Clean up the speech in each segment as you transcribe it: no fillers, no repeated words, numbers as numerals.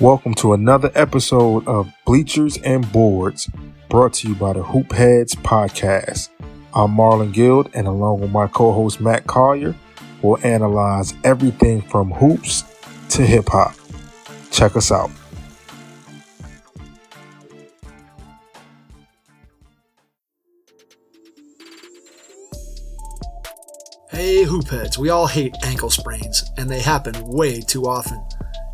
Welcome to another episode of Bleachers and Boards, brought to you by the Hoop Heads Podcast. I'm Marlon Guild, and along with my co-host Matt Collier, we'll analyze everything from hoops to hip-hop. Check us out. Hey hoopheads, we all hate ankle sprains, and they happen way too often.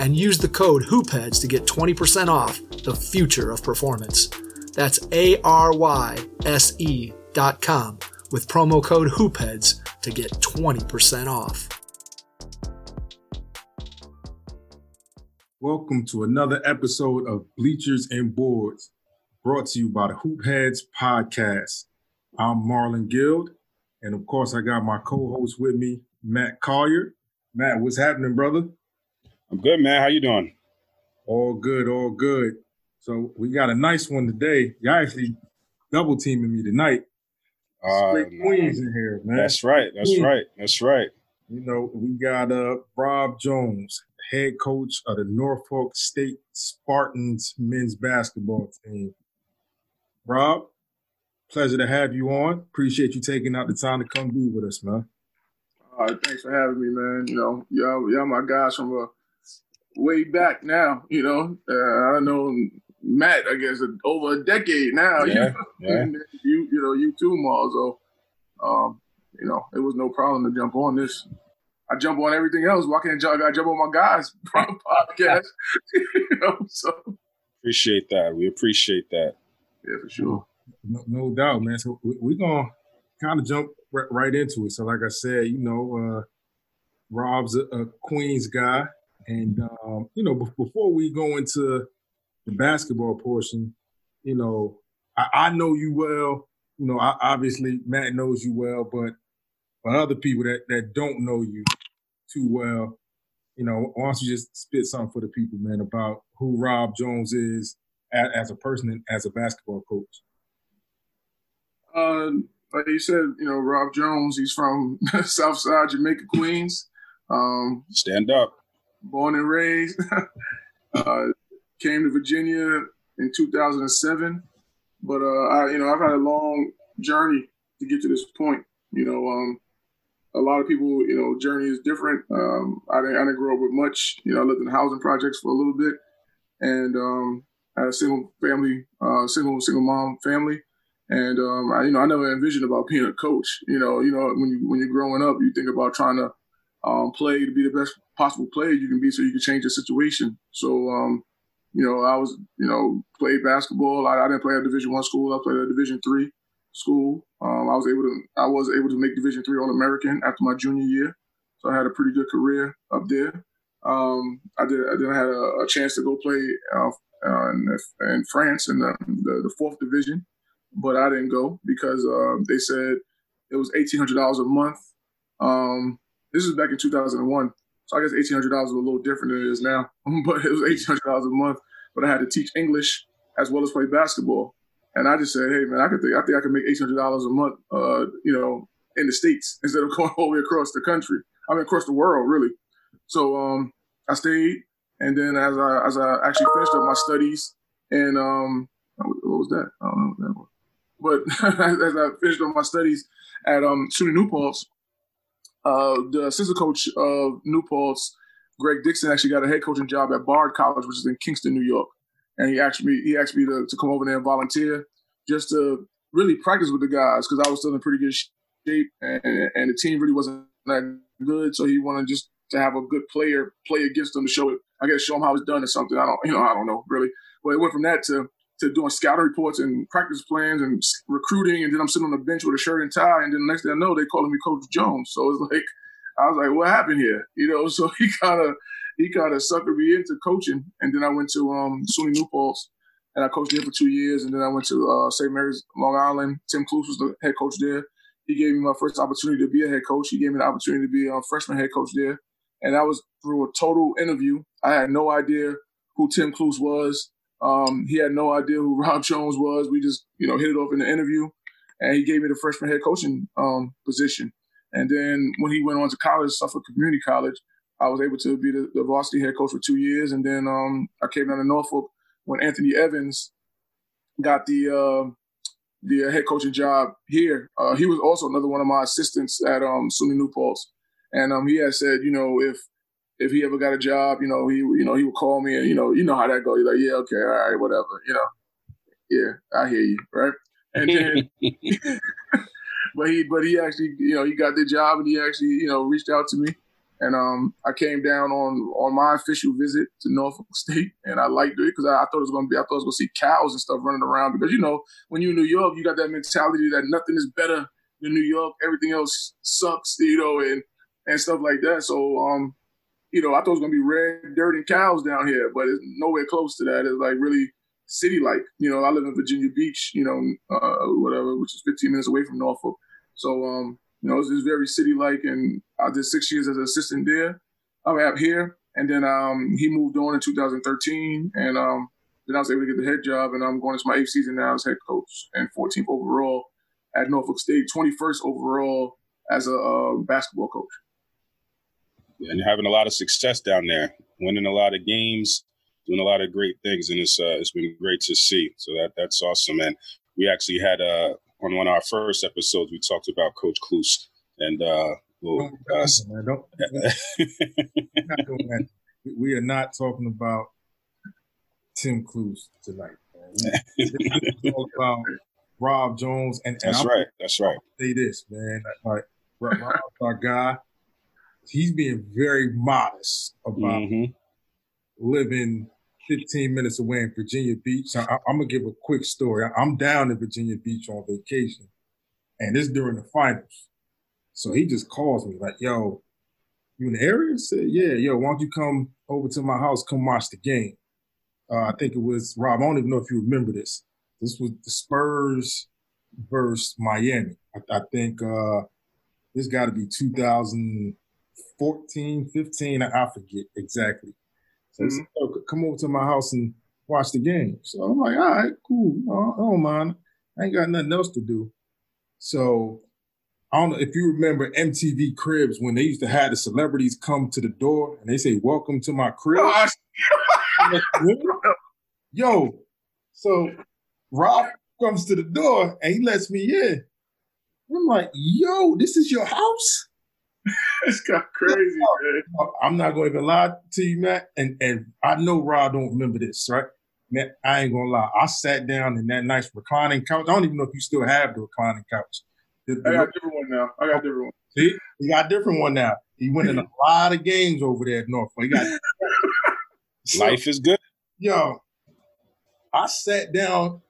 and use the code HoopHeads to get 20% off the future of performance. That's ARYSE.com with promo code HoopHeads to get 20% off. Welcome to another episode of Bleachers and Boards, brought to you by the HoopHeads Podcast. I'm Marlon Guild, and of course I got my co-host with me, Matt Collier. Matt, what's happening, brother? I'm good, man. How you doing? All good, all good. So we got a nice one today. Y'all actually double teaming me tonight. Straight Queens in here, man. That's right. That's Queens. That's right. You know, we got Rob Jones, head coach of the Norfolk State Spartans men's basketball team. Rob, pleasure to have you on. Appreciate you taking out the time to come be with us, man. All right, thanks for having me, man. You know, y'all my guys from way back now, you know. I know Matt, I guess, over a decade now. Yeah, you know? Yeah. You too, Mal. So, you know, it was no problem to jump on this. I jump on everything else. Why can't y'all jump on my guys' podcast? You know, so. Appreciate that. We appreciate that. Yeah, for sure. No doubt, man. So we're going to kind of jump right into it. So like I said, you know, Rob's a Queens guy. And, you know, before we go into the basketball portion, you know, I know you well. You know, obviously Matt knows you well, but for other people that don't know you too well, you know, why don't you just spit something for the people, man, about who Rob Jones is as a person and as a basketball coach? Like you said, you know, Rob Jones, he's from Southside Jamaica, Queens. Stand up. Born and raised. Came to Virginia in 2007. But, I've had a long journey to get to this point. You know, a lot of people, you know, journey is different. I didn't grow up with much. You know, I lived in housing projects for a little bit. And I had a single mom family. And, I never envisioned about being a coach. You know, when you're growing up, you think about trying to play to be the best possible player you can be so you can change the situation. So, I was, played basketball. I didn't play at a Division I school. I played at a Division III school. I was able to make Division III All-American after my junior year. So I had a pretty good career up there. I had a chance to go play in France in the fourth division. But I didn't go because they said it was $1,800 a month. This is back in 2001. So I guess $1,800 was a little different than it is now. But it was $1,800 a month. But I had to teach English as well as play basketball. And I just said, hey, man, I think I could make $800 a month, in the States instead of going all the way across the country. I mean, across the world, really. So I stayed. And then as I actually finished up my studies and what was that? I don't know what that was. But as I finished up my studies at SUNY New Paltz, the assistant coach of New Paltz, Greg Dixon, actually got a head coaching job at Bard College, which is in Kingston, New York. And he asked me to come over there and volunteer just to really practice with the guys because I was still in pretty good shape and the team really wasn't that good. So he wanted just to have a good player play against them to show it. I guess show them how it's done or something. I don't know really. But it went from that to doing scouting reports and practice plans and recruiting. And then I'm sitting on the bench with a shirt and tie. And then the next thing I know, they calling me Coach Jones. So it's like, I was like, what happened here? You know, so he kind of, he kind of suckered me into coaching. And then I went to SUNY New Paltz, and I coached there for 2 years. And then I went to St. Mary's Long Island. Tim Cluess was the head coach there. He gave me my first opportunity to be a head coach. He gave me the opportunity to be a freshman head coach there. And that was through a total interview. I had no idea who Tim Cluess was. He had no idea who Rob Jones was. We just, hit it off in the interview. And he gave me the freshman head coaching position. And then when he went on to college, Suffolk Community College, I was able to be the varsity head coach for 2 years. And then I came down to Norfolk when Anthony Evans got the head coaching job here. He was also another one of my assistants at SUNY New Paltz. And he had said, if he ever got a job, he would call me and, how that goes. You're like, yeah, okay, all right, whatever, yeah, I hear you, right? And then, but he actually, he got the job and he actually, reached out to me. And I came down on my official visit to Norfolk State, and I liked it because I thought I was going to see cows and stuff running around because, when you're in New York, you got that mentality that nothing is better than New York. Everything else sucks, and stuff like that. So, I thought it was going to be red, dirt, and cows down here, but it's nowhere close to that. It's like really city-like. I live in Virginia Beach, which is 15 minutes away from Norfolk. So, it was very city-like, and I did 6 years as an assistant there. I'm out here, and then he moved on in 2013, and then I was able to get the head job, and I'm going into my 8th season now as head coach and 14th overall at Norfolk State, 21st overall as a basketball coach. And having a lot of success down there, winning a lot of games, doing a lot of great things, and it's been great to see. So that's awesome, and we actually had a on one of our first episodes, we talked about Coach Cluess and we are not talking about Tim Cluess tonight, man. This is all about Rob Jones. And That's right. Say this, man. Like, Rob's our guy. He's being very modest about living 15 minutes away in Virginia Beach. I'm going to give a quick story. I'm down in Virginia Beach on vacation, and it's during the finals. So he just calls me like, yo, you in the area? I said, yeah, yo, why don't you come over to my house, come watch the game? I think it was, Rob, I don't even know if you remember this. This was the Spurs versus Miami. I think this got to be 2014, 15. I forget exactly. So he said, oh, come over to my house and watch the game. So I'm like, all right, cool. I don't mind. I ain't got nothing else to do. So I don't know if you remember MTV Cribs when they used to have the celebrities come to the door and they say, welcome to my crib. Yo, so Rob comes to the door and he lets me in. I'm like, yo, this is your house? It's got crazy, man. I'm not going to even lie to you, Matt. And I know Rob don't remember this, right? Man, I ain't going to lie. I sat down in that nice reclining couch. I don't even know if you still have the reclining couch. I got a different one now. See? You got a different one now. He went in a lot of games over there at Norfolk. Life is good. Yo, I sat down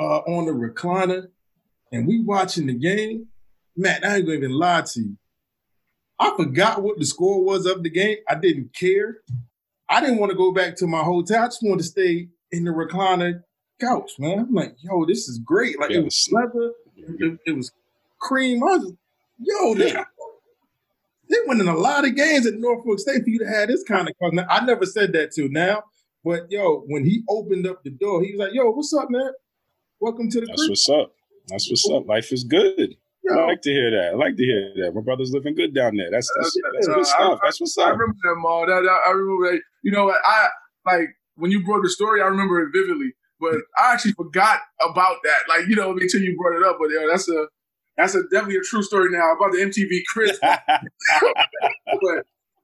on the recliner, and we watching the game. Matt, I ain't going to even lie to you. I forgot what the score was of the game. I didn't care. I didn't want to go back to my hotel. I just wanted to stay in the recliner couch, man. I'm like, yo, this is great. Like, it was leather. It was cream. I was, they went in a lot of games at Norfolk State for you to have this kind of couch. Now, I never said that to now, but, yo, when he opened up the door, he was like, yo, what's up, man? Welcome to the crib. That's what's up. Life is good. I like to hear that. My brother's living good down there. That's good stuff. That's what's up. I remember that, Ma. I remember that. I like when you brought the story. I remember it vividly, but I actually forgot about that. Like until you brought it up. But that's definitely a true story now about the MTV Cribs.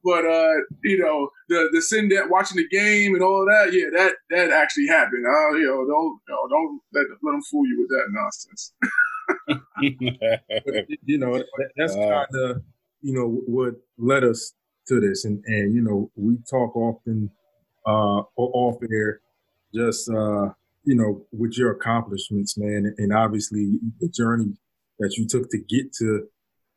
but the sitting there watching the game and all that. Yeah, that actually happened. Don't let them fool you with that nonsense. But, that's kind of what led us to this, and we talk often off air, just with your accomplishments, man, and obviously the journey that you took to get to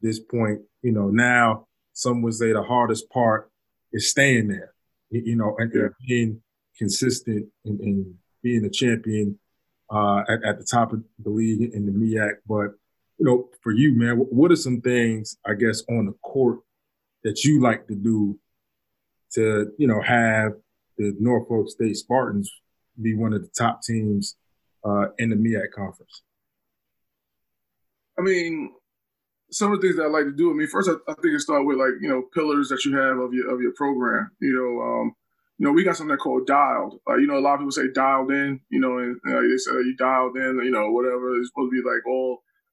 this point. Now some would say the hardest part is staying there, you know, and being consistent and being a champion at the top of the league in the MEAC. But, you know, for you, man, what are some things, I guess, on the court that you like to do to, you know, have the Norfolk State Spartans be one of the top teams in the MEAC conference? I mean, some of the things that I like to do, I mean, first, I think it starts with, like, you know, pillars that you have of your program. You know, we got something called dialed. You know, a lot of people say dialed in, you know, and they say you dialed in, you know, whatever. It's supposed to be like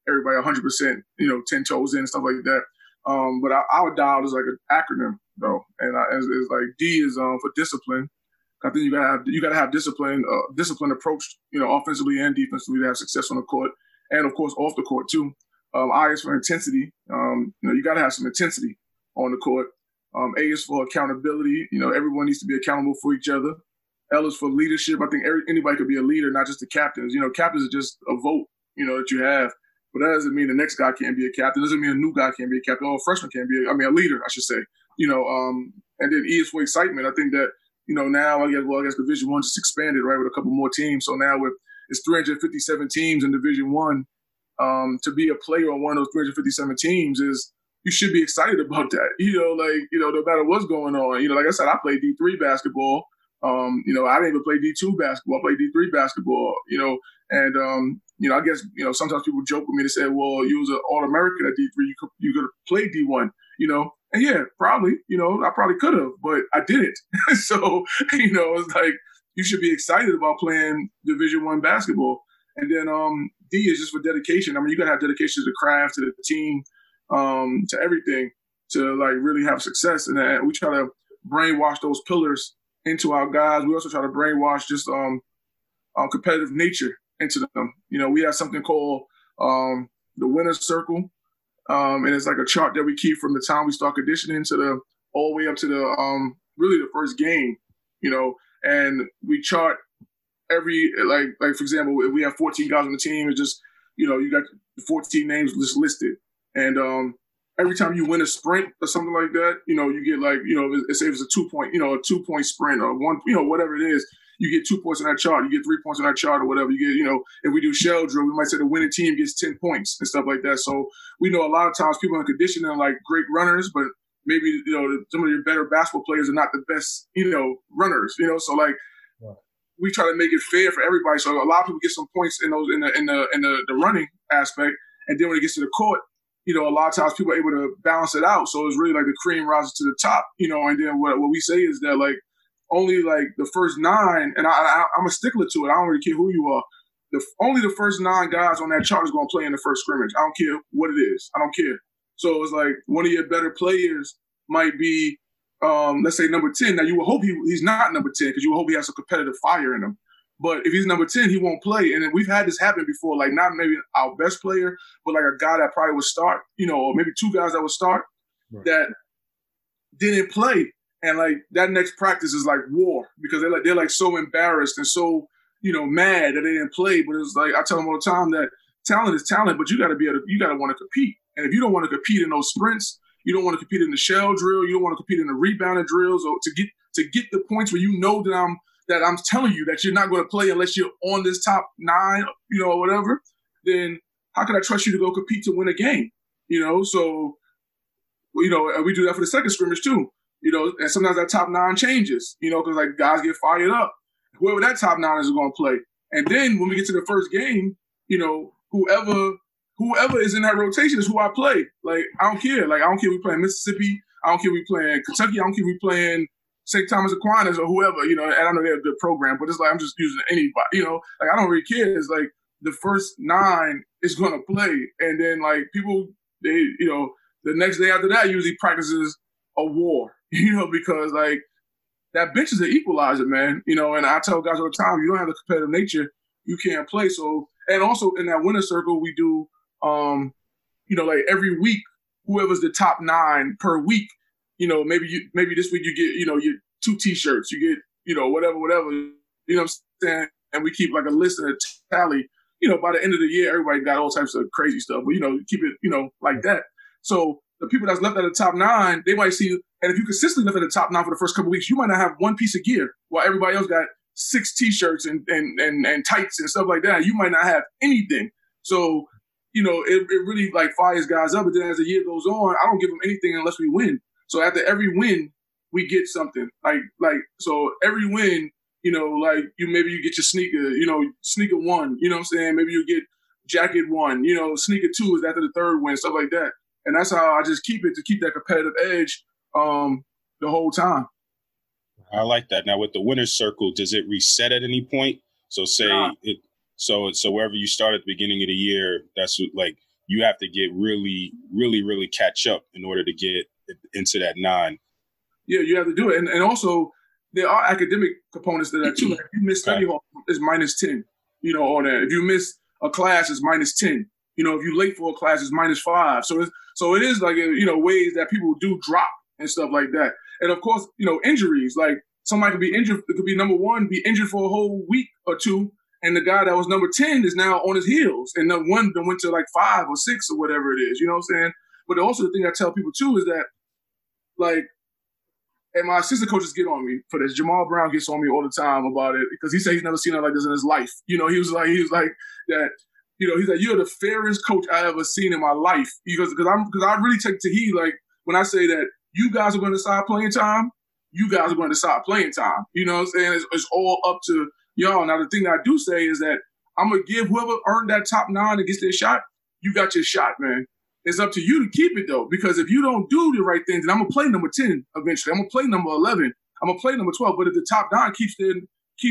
everybody 100%, you know, 10 toes in, stuff like that. But our dialed is like an acronym, though. And it's like D is for discipline. I think you got to have disciplined approach, you know, offensively and defensively to have success on the court. And, of course, off the court, too. I is for intensity. You know, you got to have some intensity on the court. A is for accountability. You know, everyone needs to be accountable for each other. L is for leadership. I think anybody could be a leader, not just the captains. You know, captains are just a vote, you know, that you have. But that doesn't mean the next guy can't be a captain. It doesn't mean a new guy can't be a captain. Or a freshman can't be a leader, I should say. You know, and then E is for excitement. I think that, you know, now, I guess Division I just expanded, right, with a couple more teams. So now it's 357 teams in Division I. To be a player on one of those 357 teams is – you should be excited about that, you know, like, you know, no matter what's going on. You know, like I said, I played D3 basketball. You know, I didn't even play D2 basketball. I played D3 basketball, you know. And, you know, I guess, you know, sometimes people joke with me to say, well, you was an All-American at D3. You could have played D1, you know. And, yeah, probably, you know, I probably could have, but I didn't. So, you know, it's like you should be excited about playing Division I basketball. And then D is just for dedication. I mean, you got to have dedication to the craft, to the team, to everything, to like really have success. And we try to brainwash those pillars into our guys. We also try to brainwash just our competitive nature into them. You know, we have something called the winner's circle. And it's like a chart that we keep from the time we start conditioning to all the way up to really the first game, you know, and we chart every, like for example, if we have 14 guys on the team, it's just, you know, you got 14 names just listed. And every time you win a sprint or something like that, you know, you get like, you know, say it's a 2-point sprint or one, you know, whatever it is, you get 2 points on that chart, you get 3 points on that chart or whatever. You get, you know, if we do shell drill, we might say the winning team gets 10 points and stuff like that. So we know a lot of times people in conditioning are like great runners, but maybe, you know, some of your better basketball players are not the best, you know, runners, you know, so like, we try to make it fair for everybody. So a lot of people get some points in those in the running aspect. And then when it gets to the court, you know, a lot of times people are able to balance it out. So it's really like the cream rises to the top, you know, and then what we say is that, like, only, like, the first nine, and I'm a stickler to it. I don't really care who you are. Only the first nine guys on that chart is going to play in the first scrimmage. I don't care what it is. I don't care. So it's like one of your better players might be, let's say, number 10. Now, you would hope he's not number 10 because you would hope he has some competitive fire in him. But if he's number 10, he won't play. And we've had this happen before, like not maybe our best player, but like a guy that probably would start, you know, or maybe two guys that would start that didn't play. And like that next practice is like war because they're like so embarrassed and so, you know, mad that they didn't play. But it's like I tell them all the time that talent is talent, but you got to want to compete. And if you don't want to compete in those sprints, you don't want to compete in the shell drill, you don't want to compete in the rebounding drills or to get the points where you know that I'm telling you that you're not going to play unless you're on this top nine, you know, or whatever, then how can I trust you to go compete to win a game? You know, so, you know, we do that for the second scrimmage too, you know, and sometimes that top nine changes, you know, because like guys get fired up. Whoever that top nine is going to play. And then when we get to the first game, you know, whoever is in that rotation is who I play. Like, I don't care. Like, I don't care if we playing Mississippi. I don't care if we playing Kentucky. I don't care if we playing St. Thomas Aquinas or whoever, you know, and I know they have a good program, but it's like I'm just using anybody, you know. Like, I don't really care. It's like the first nine is going to play. And then, like, people, they, you know, the next day after that usually practices a war, you know, because, like, that bench is an equalizer, man, you know. And I tell guys all the time, you don't have the competitive nature, you can't play. So, and also in that winner circle, we do, you know, like every week, whoever's the top nine per week, you know, maybe this week you get, you know, your 2 T-shirts, you get, you know, whatever, you know what I'm saying? And we keep like a list and a tally, you know, by the end of the year, everybody got all types of crazy stuff, but, you know, keep it, you know, like that. So the people that's left at the top nine, they might see And if you're consistent enough at the top now for the first couple of weeks, you might not have one piece of gear while everybody else got six T-shirts and tights and stuff like that. You might not have anything. So, you know, it really, like, fires guys up. But then as the year goes on, I don't give them anything unless we win. So after every win, we get something. Like so every win, you know, like, you maybe you get your sneaker, you know, sneaker one, you know what I'm saying? Maybe you get jacket one, you know, sneaker two is after the third win, stuff like that. And that's how I just keep it, to keep that competitive edge the whole time. I like that. Now, with the winner's circle, does it reset at any point? So say so wherever you start at the beginning of the year, that's what, like, you have to get really, really, really catch up in order to get into that 9. Yeah, you have to do it. And also, there are academic components to that, too. Like, if you miss study hall, it's -10, you know, on that. If you miss a class, it's -10. You know, if you're late for a class, it's -5. So it is, like, you know, ways that people do drop and stuff like that. And, of course, you know, injuries. Like, somebody could be injured. It could be number one, be injured for a whole week or two, and the guy that was number 10 is now on his heels. And the one that went to, like, 5 or 6 or whatever it is. You know what I'm saying? But also the thing I tell people, too, is that, like, and my assistant coaches get on me for this. Jamal Brown gets on me all the time about it because he said he's never seen it like this in his life. You know, he was like that. You know, he's like, you're the fairest coach I ever seen in my life because I really take to heed, like, when I say that you guys are going to decide playing time, You know what I'm saying? It's all up to y'all. Now, the thing that I do say is that I'm going to give whoever earned that top 9 and gets their shot, you got your shot, man. It's up to you to keep it, though, because if you don't do the right things, then I'm going to play number 10 eventually. I'm going to play number 11. I'm going to play number 12. But if the top 9 keeps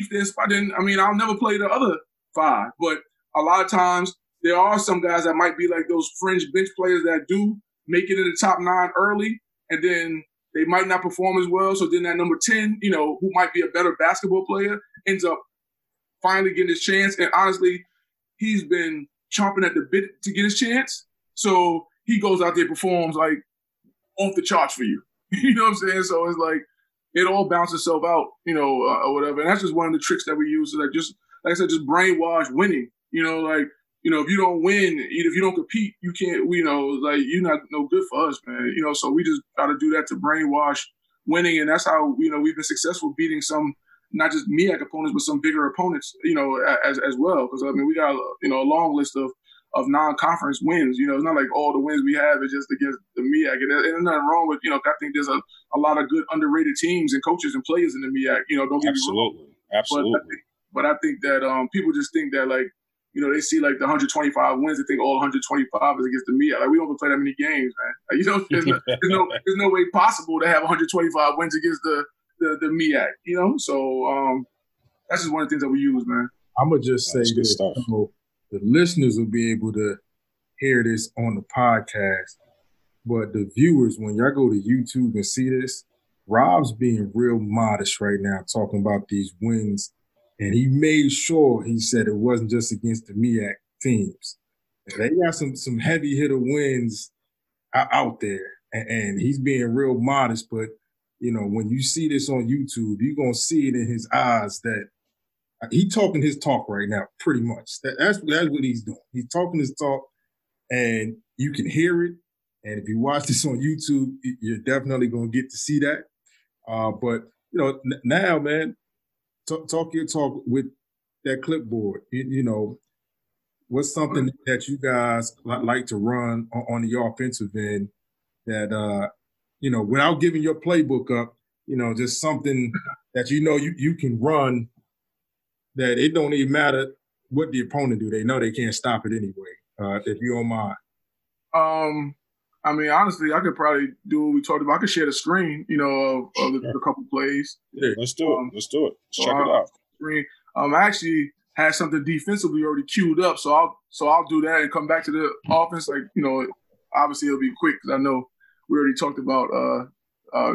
their spot, then, I mean, I'll never play the other 5. But a lot of times there are some guys that might be like those fringe bench players that do make it in the top 9 early, and then they might not perform as well. So then that number 10, you know, who might be a better basketball player, ends up finally getting his chance. And honestly, he's been chomping at the bit to get his chance. So he goes out there, performs like off the charts for you. You know what I'm saying? So it's like it all bounces itself out, you know, or whatever. And that's just one of the tricks that we use. So, like, just like I said, just brainwash winning. You know, like, you know, if you don't win, if you don't compete, you can't. You know, like, you're not no good for us, man. You know, so we just got to do that to brainwash winning, and that's how, you know, we've been successful beating some, not just MEAC opponents, but some bigger opponents, you know, as well. Because I mean, we got, you know, a long list of non-conference wins. You know, it's not like all the wins we have is just against the MEAC. And there's nothing wrong with, you know, I think there's a lot of good underrated teams and coaches and players in the MEAC. You know, don't Absolutely. But I think that people just think that, like, you know, they see, like, the 125 wins. They think all 125 is against the MEAC. Like, we don't play that many games, man. Like, you know, there's no way possible to have 125 wins against the MEAC, you know? So that's just one of the things that we use, man. I'm going to just say this. The listeners will be able to hear this on the podcast, but the viewers, when y'all go to YouTube and see this, Rob's being real modest right now talking about these wins, and he made sure he said it wasn't just against the MEAC teams. They got some heavy hitter wins out there, and he's being real modest, but, you know, when you see this on YouTube, you're going to see it in his eyes that he talking his talk right now, pretty much. That's what he's doing. He's talking his talk, and you can hear it. And if you watch this on YouTube, you're definitely going to get to see that. But, you know, now, man, talk your talk with that clipboard. You know, what's something that you guys like to run on the offensive end that, you know, without giving your playbook up, you know, just something that, you know, you can run that it don't even matter what the opponent do. They know they can't stop it anyway, if you don't mind. I mean, honestly, I could probably do what we talked about. I could share the screen, you know, of a couple plays. Yeah, let's do it. Let's check it out. Screen. I actually had something defensively already queued up, so I'll do that and come back to the offense. Like, you know, obviously it'll be quick because I know we already talked about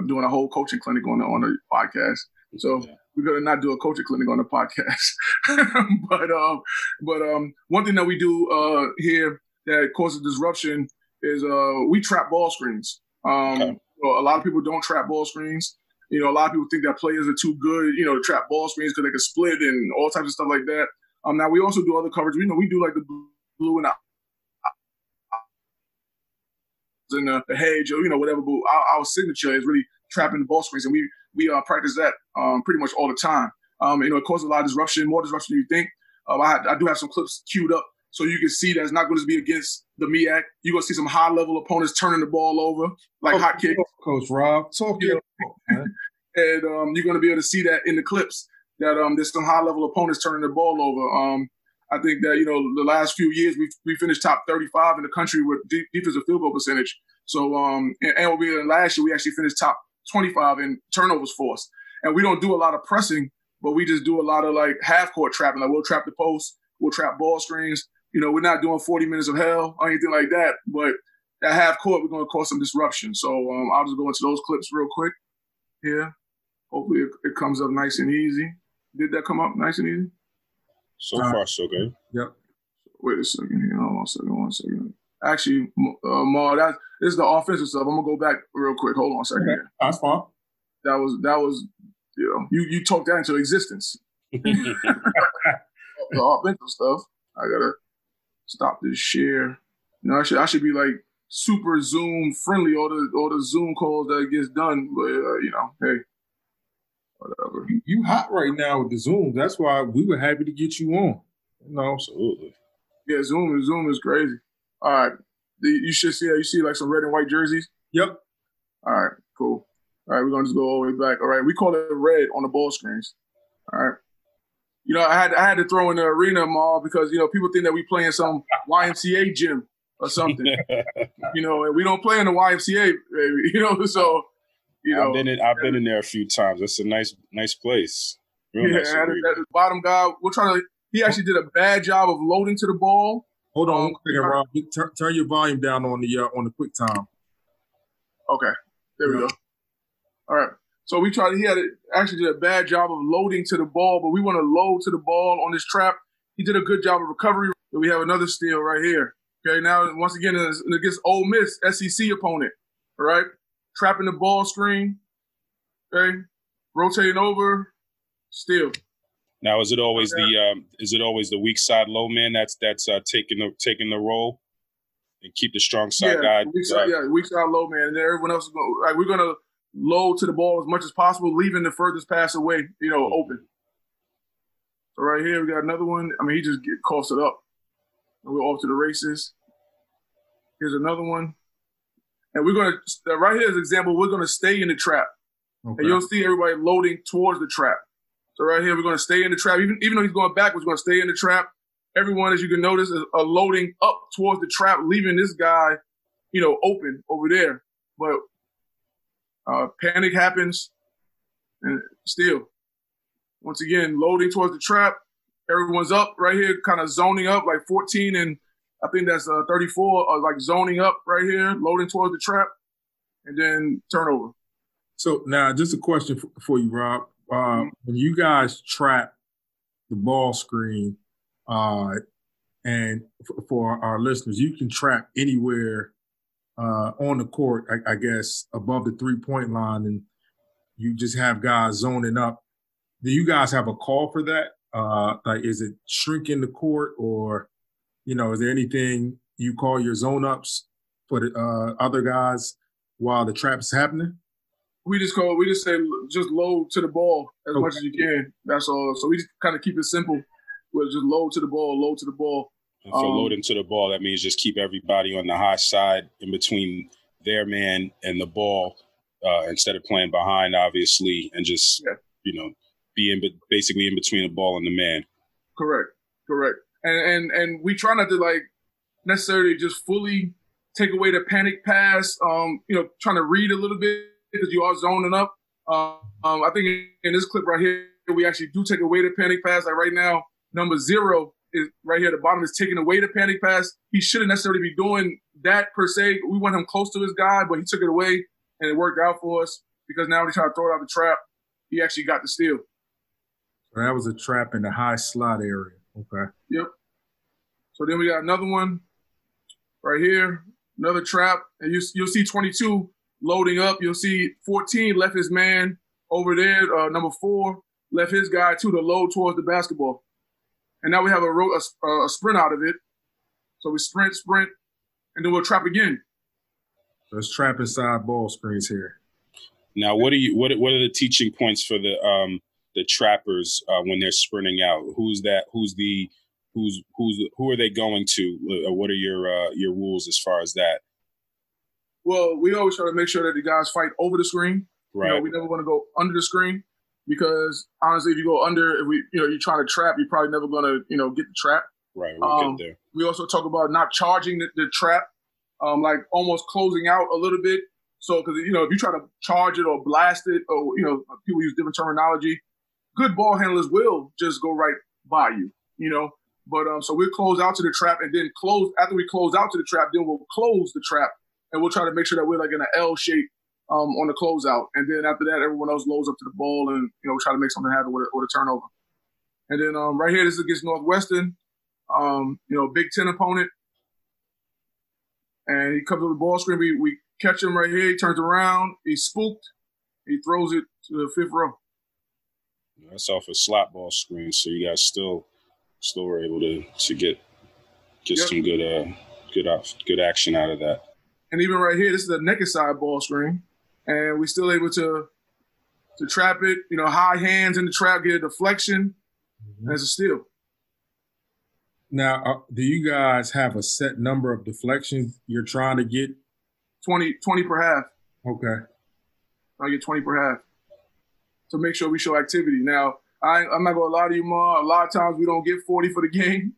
doing a whole coaching clinic on the podcast. So. Yeah. We're gonna not do a coaching clinic on the podcast, but one thing that we do here that causes disruption is we trap ball screens. Okay. A lot of people don't trap ball screens. You know, a lot of people think that players are too good, you know, to trap ball screens because they can split and all types of stuff like that. Now we also do other coverage. You know, we do like the blue and in the hedge or, you know, whatever, but our signature is really trapping the ball screens, and we practice that pretty much all the time. You know, it causes a lot of disruption, more disruption than you think. I do have some clips queued up so you can see that it's not going to be against the MEAC. You're going to see some high-level opponents turning the ball over, like hot kicks. Coach Rob, talk your talk, man. And you're going to be able to see that in the clips, that there's some high-level opponents turning the ball over. I think that, you know, the last few years we finished top 35 in the country with defensive field goal percentage. So and last year we actually finished top 25 in turnovers forced. And we don't do a lot of pressing, but we just do a lot of like half-court trapping. Like we'll trap the post, we'll trap ball screens. You know, we're not doing 40 minutes of hell or anything like that. But at half-court, we're going to cause some disruption. So I'll just go into those clips real quick here. Hopefully it comes up nice and easy. Did that come up nice and easy? So far, so good. Yep. Wait a second here. Hold on a second. Actually, Ma, this is the offensive stuff. I'm gonna go back real quick. Hold on a second. Okay. That's fine. That was. You know, you talked that into existence. The offensive stuff. I gotta stop this share. You know, I should be like super Zoom friendly. All the Zoom calls that gets done, but you know, hey. Whatever. You hot right now with the Zoom. That's why we were happy to get you on. No, absolutely. Yeah, Zoom is crazy. All right. You see like some red and white jerseys? Yep. All right, cool. All right, we're going to just go all the way back. All right, we call it red on the ball screens. All right. You know, I had to throw in the arena, Ma, because, you know, people think that we play in some YMCA gym or something. You know, and we don't play in the YMCA, baby. You know, so... You know, I've been in there a few times. It's a nice place. Real nice that bottom guy. He actually did a bad job of loading to the ball. Hold on, Rob. Turn your volume down on the quick time. Okay, there we go. All right. So he actually did a bad job of loading to the ball, but we want to load to the ball on this trap. He did a good job of recovery. We have another steal right here. Okay, now once again against Ole Miss, SEC opponent. All right. Trapping the ball screen, okay, rotating over, steal. Now, is it always the weak side low man that's taking the role and keep the strong side guy? Weak side low man, and then everyone else is going. Like, we're gonna low to the ball as much as possible, leaving the furthest pass away, you know, open. So right here we got another one. I mean, he just coughs it up, and we're off to the races. Here's another one. And we're going to, right here is an example, we're going to stay in the trap. Okay. And you'll see everybody loading towards the trap. So right here, we're going to stay in the trap. Even though he's going backwards, we're going to stay in the trap. Everyone, as you can notice, is loading up towards the trap, leaving this guy, you know, open over there. But panic happens. And still, once again, loading towards the trap. Everyone's up right here, kind of zoning up like 14 and I think that's 34, like zoning up right here, loading towards the trap, and then turnover. So now just a question for you, Rob. When you guys trap the ball screen, and for our listeners, you can trap anywhere on the court, I guess, above the three-point line, and you just have guys zoning up. Do you guys have a call for that? Like, is it shrinking the court or – you know, is there anything you call your zone ups for the other guys while the trap is happening? We just say load to the ball as much as you can. That's all. So we just kind of keep it simple. We're just load to the ball. And for loading to the ball, that means just keep everybody on the high side in between their man and the ball instead of playing behind, obviously, and just, you know, being basically in between the ball and the man. Correct. And we try not to, like, necessarily just fully take away the panic pass, you know, trying to read a little bit because you are zoning up. I think in this clip right here, we actually do take away the panic pass. Like right now, number 0 is right here. The bottom is taking away the panic pass. He shouldn't necessarily be doing that per se. We want him close to his guy, but he took it away, and it worked out for us because now when he tried to throw it out the trap, he actually got the steal. So that was a trap in the high slot area. Okay. Yep. So then we got another one right here, another trap. And you'll see 22 loading up. You'll see 14 left his man over there. Number 4 left his guy to the load towards the basketball. And now we have a sprint out of it. So we sprint, and then we'll trap again. Let's trap inside ball screens here. Now, what are the teaching points for the trappers when they're sprinting out? Who are they going to? What are your rules as far as that? Well, we always try to make sure that the guys fight over the screen. Right. You know, we never want to go under the screen because honestly, if you go under, you're trying to trap, you're probably never going to get the trap. Right. We'll get there. We also talk about not charging the trap, like almost closing out a little bit. So, because, if you try to charge it or blast it, or, people use different terminology, good ball handlers will just go right by you, But so we'll close out to the trap and then after we close out to the trap, then we'll close the trap and we'll try to make sure that we're like in an L shape on the closeout. And then after that, everyone else loads up to the ball and, try to make something happen with a turnover. And then right here, this is against Northwestern, Big Ten opponent. And he comes up with the ball screen. We catch him right here. He turns around. He's spooked. He throws it to the fifth row. That's off a slot ball screen, so you guys still were able to get some good action out of that. And even right here, this is a naked side ball screen, and we're still able to trap it. High hands in the trap, get a deflection, and it's a steal. Now, do you guys have a set number of deflections you're trying to get? 20 per half. Okay. I get 20 per half to make sure we show activity. Now, I'm not going to lie to you, Ma. A lot of times we don't get 40 for the game,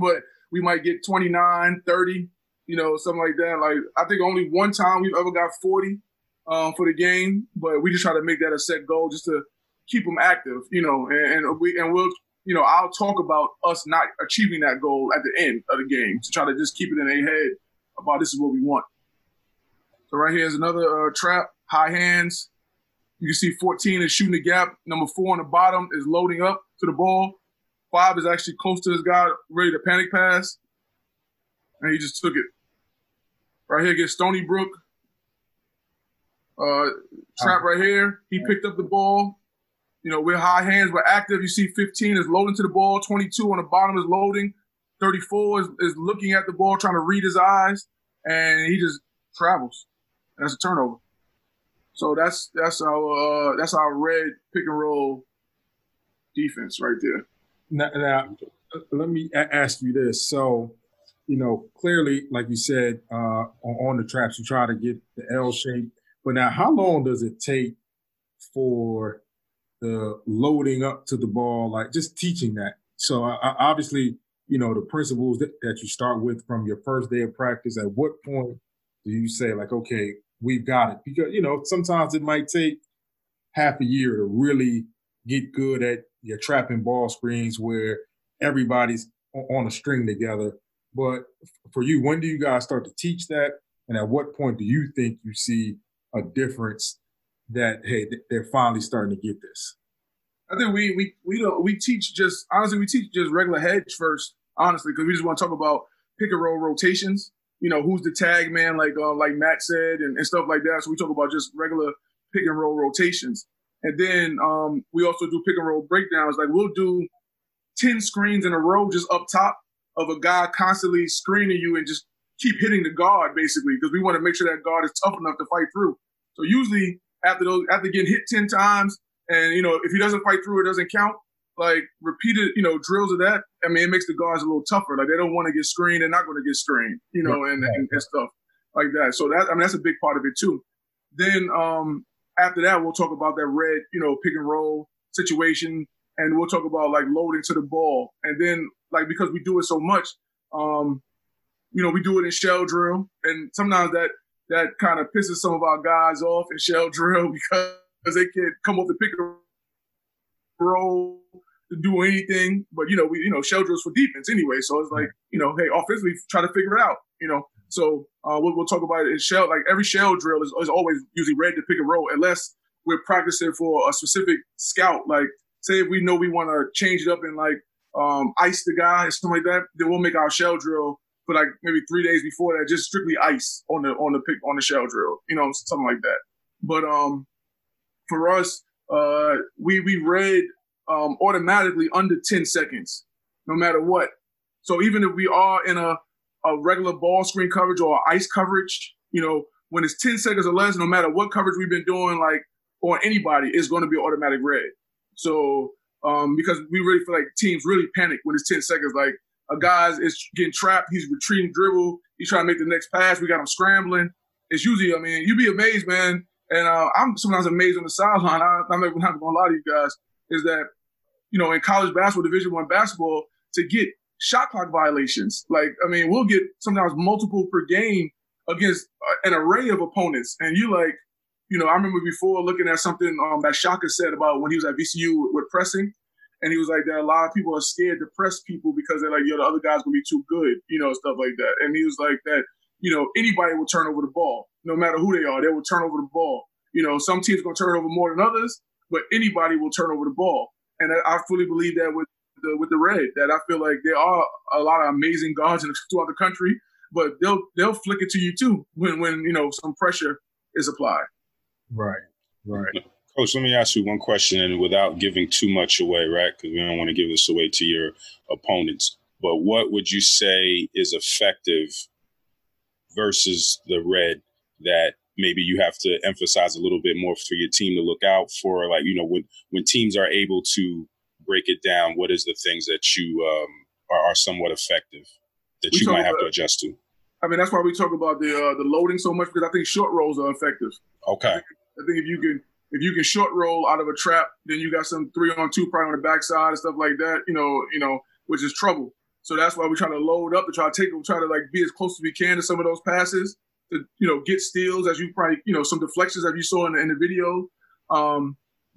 but we might get 29, 30, something like that. Like, I think only one time we've ever got 40 for the game, but we just try to make that a set goal just to keep them active, and we'll I'll talk about us not achieving that goal at the end of the game to try to just keep it in their head about this is what we want. So right here is another trap, high hands. You can see 14 is shooting the gap. Number 4 on the bottom is loading up to the ball. 5 is actually close to his guy, ready to panic pass. And he just took it. Right here gets Stony Brook. Trap right here. He picked up the ball. We're high hands, we're active. You see 15 is loading to the ball. 22 on the bottom is loading. 34 is looking at the ball, trying to read his eyes. And he just travels. And that's a turnover. So that's our red pick and roll defense right there. Now let me ask you this. So, clearly, like you said, on the traps, you try to get the L shape. But now how long does it take for the loading up to the ball, like just teaching that? So obviously, the principles that you start with from your first day of practice, at what point do you say like, okay, we've got it? Because, sometimes it might take half a year to really get good at your trapping ball screens where everybody's on a string together. But for you, when do you guys start to teach that? And at what point do you think you see a difference that, hey, they're finally starting to get this? I think we teach just regular hedge first, honestly, because we just want to talk about pick and roll rotations. Who's the tag man, like Matt said, and stuff like that. So we talk about just regular pick and roll rotations. And then we also do pick and roll breakdowns. Like we'll do 10 screens in a row just up top of a guy constantly screening you and just keep hitting the guard, basically, because we want to make sure that guard is tough enough to fight through. So usually after getting hit 10 times and, if he doesn't fight through, it doesn't count. Like repeated, drills of that. I mean, it makes the guards a little tougher. Like they don't want to get screened. They're not going to get screened, and stuff like that. So that's a big part of it too. Then after that, we'll talk about that red, pick and roll situation, and we'll talk about like loading to the ball. And then like because we do it so much, we do it in shell drill, and sometimes that kind of pisses some of our guys off in shell drill because they can't come off the pick and roll to do anything, but we shell drills for defense anyway. So it's like hey, offensively try to figure it out. So we'll talk about it in shell. Like every shell drill is always usually ready to pick and roll unless we're practicing for a specific scout. Like say if we know we want to change it up and like ice the guy or something like that, then we'll make our shell drill for like maybe 3 days before that, just strictly ice on the shell drill. Something like that. But for us, we read automatically under 10 seconds, no matter what. So even if we are in a regular ball screen coverage or ice coverage, when it's 10 seconds or less, no matter what coverage we've been doing, like on anybody, it's going to be an automatic red. So because we really feel like teams really panic when it's 10 seconds. Like a guy is getting trapped, he's retreating dribble, he's trying to make the next pass, we got him scrambling. It's usually, I mean, you'd be amazed, man. And I'm sometimes amazed on the sideline. I'm not going to lie to you guys, is that, you know, in college basketball, Division I basketball, to get shot clock violations. Like, I mean, we'll get sometimes multiple per game against an array of opponents. And you like, you know, I remember before looking at something that Shaka said about when he was at VCU with pressing. And he was like that a lot of people are scared to press people because they're like, yo, the other guy's going to be too good, you know, stuff like that. And he was like that, you know, anybody will turn over the ball, no matter who they are, they will turn over the ball. You know, some teams going to turn over more than others, but anybody will turn over the ball. And I fully believe that with the red, that I feel like there are a lot of amazing guards throughout the country, but they'll flick it to you too when you know, some pressure is applied. Right. Coach, let me ask you one question, and without giving too much away, right? Because we don't want to give this away to your opponents. But what would you say is effective versus the red that maybe you have to emphasize a little bit more for your team to look out for? Like, you know, when teams are able to break it down, what is the things that you are somewhat effective that you might have to adjust to? I mean, that's why we talk about the loading so much, because I think short rolls are effective. Okay. I think if you can short roll out of a trap, then you got some 3-on-2 probably on the backside and stuff like that, you know, which is trouble. So that's why we try to load up to try to be as close as we can to some of those passes to, you know, get steals, as you probably, you know, some deflections that you saw in the video,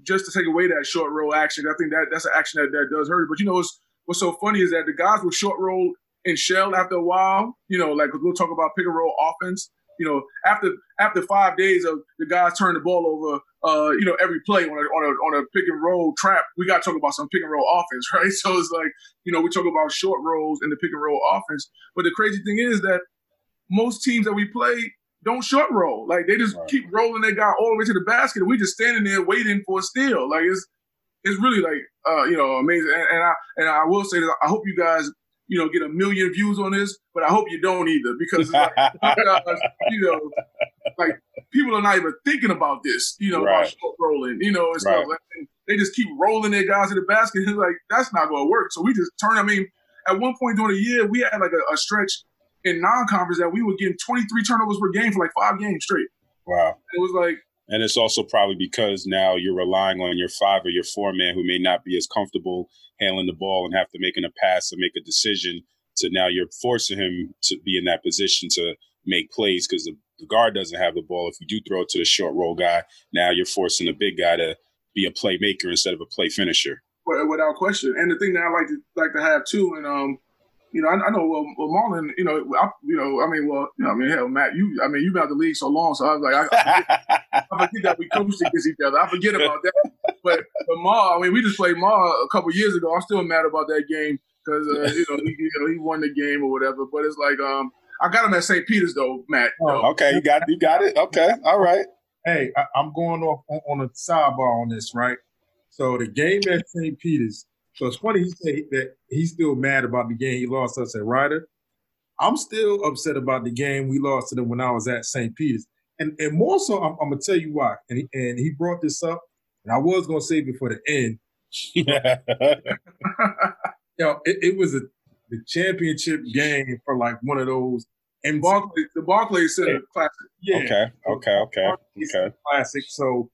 just to take away that short roll action. I think that's an action that does hurt. But, you know, what's so funny is that the guys will short roll and shell after a while, you know, like we'll talk about pick and roll offense. You know, after 5 days of the guys turning the ball over, you know, every play on a pick and roll trap, we got to talk about some pick and roll offense, right? So it's like, you know, we talk about short rolls and the pick and roll offense. But the crazy thing is that most teams that we play don't short roll. Like, they just keep rolling their guy all the way to the basket, and we just standing there waiting for a steal. Like, it's really like, you know, amazing. And I will say that I hope you guys, you know, get 1 million views on this, but I hope you don't either, because it's like, you know, like people are not even thinking about this, you know, about short rolling, you know, and stuff. Right. And they just keep rolling their guys in the basket. It's like, that's not going to work. So we just turn. I mean, at one point during the year, we had like a stretch in non-conference that we were getting 23 turnovers per game for like 5 games straight. Wow. It was like, and it's also probably because now you're relying on your 5 or your 4 man who may not be as comfortable handling the ball and have to make a pass and make a decision. So now you're forcing him to be in that position to make plays because the guard doesn't have the ball. If you do throw it to the short roll guy, now you're forcing the big guy to be a playmaker instead of a play finisher. Without question. And the thing that I like to have too, and you know, I know. Well, Marlon, you know, hell, Matt, you've been out the league so long, so I was like, I forget that we coached against each other. I forget about that. But Ma, I mean, we just played Ma a couple years ago. I'm still mad about that game because he won the game or whatever. But it's like, I got him at St. Peter's though, Matt. Oh, okay, you got it. Okay, all right. Hey, I'm going off on a sidebar on this, right? So the game at St. Peter's. So it's funny he said that he's still mad about the game he lost us at Ryder. I'm still upset about the game we lost to them when I was at St. Peter's. And more so, I'm going to tell you why. And he brought this up, and I was going to save it for the end. You know, it was the championship game for like one of those. And the Barclays Center Classic. Yeah. Okay. Classic. So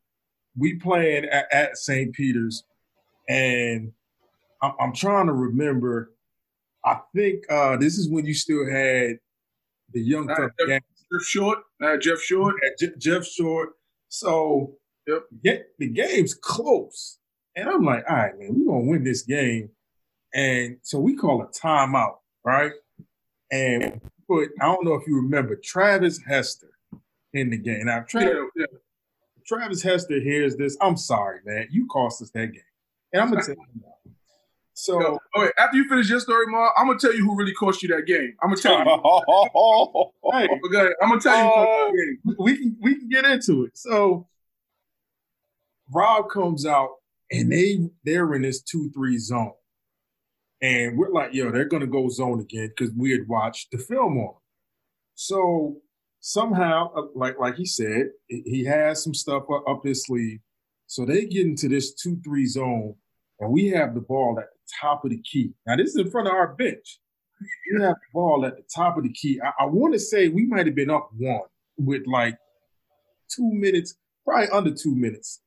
we playing at St. Peter's, and I'm trying to remember. I think this is when you still had the young tough guy. Jeff Short. Jeff Short. So the game's close. And I'm like, all right, man, we're going to win this game. And so we call a timeout, right? And put, I don't know if you remember, Travis Hester in the game. Now, Travis Hester hears this. I'm sorry, man. You cost us that game. And I'm going to tell you now. So, you know, okay, after you finish your story, Ma, I'm gonna tell you who really cost you that game. I'm gonna tell you. Hey, I'm gonna tell you who cost you that game. We can get into it. So, Rob comes out and they're in this 2-3 zone, and we're like, yo, they're gonna go zone again because we had watched the film on. So somehow, like he said, he has some stuff up his sleeve. So they get into this 2-3 zone, and we have the ball at the top of the key. Now, this is in front of our bench. We have the ball at the top of the key. I want to say we might have been up one with like 2 minutes, probably under 2 minutes.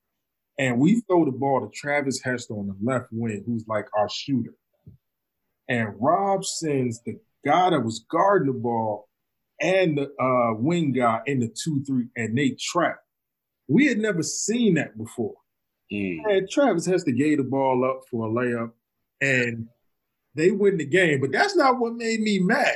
And we throw the ball to Travis Hester on the left wing, who's like our shooter. And Rob sends the guy that was guarding the ball and the wing guy in the 2-3, and they trap. We had never seen that before. And Travis Hester gave the ball up for a layup, and they win the game. But that's not what made me mad.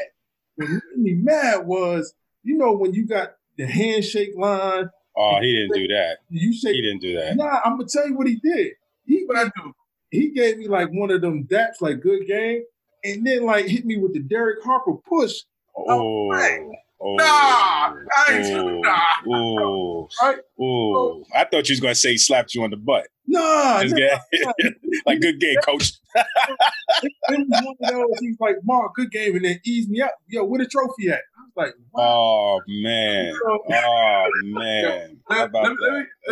What made me mad was, you know, when you got the handshake line. Oh, he didn't do that. He didn't do that. Nah, I'm going to tell you what he did. He gave me like one of them daps, like good game, and then like hit me with the Derek Harper push. I thought you was going to say he slapped you on the butt. No. Like, good game, coach. It was one of those, he's like, Mark, good game, and then ease me up. Yo, where the trophy at? I was like, wow. Oh, man. Let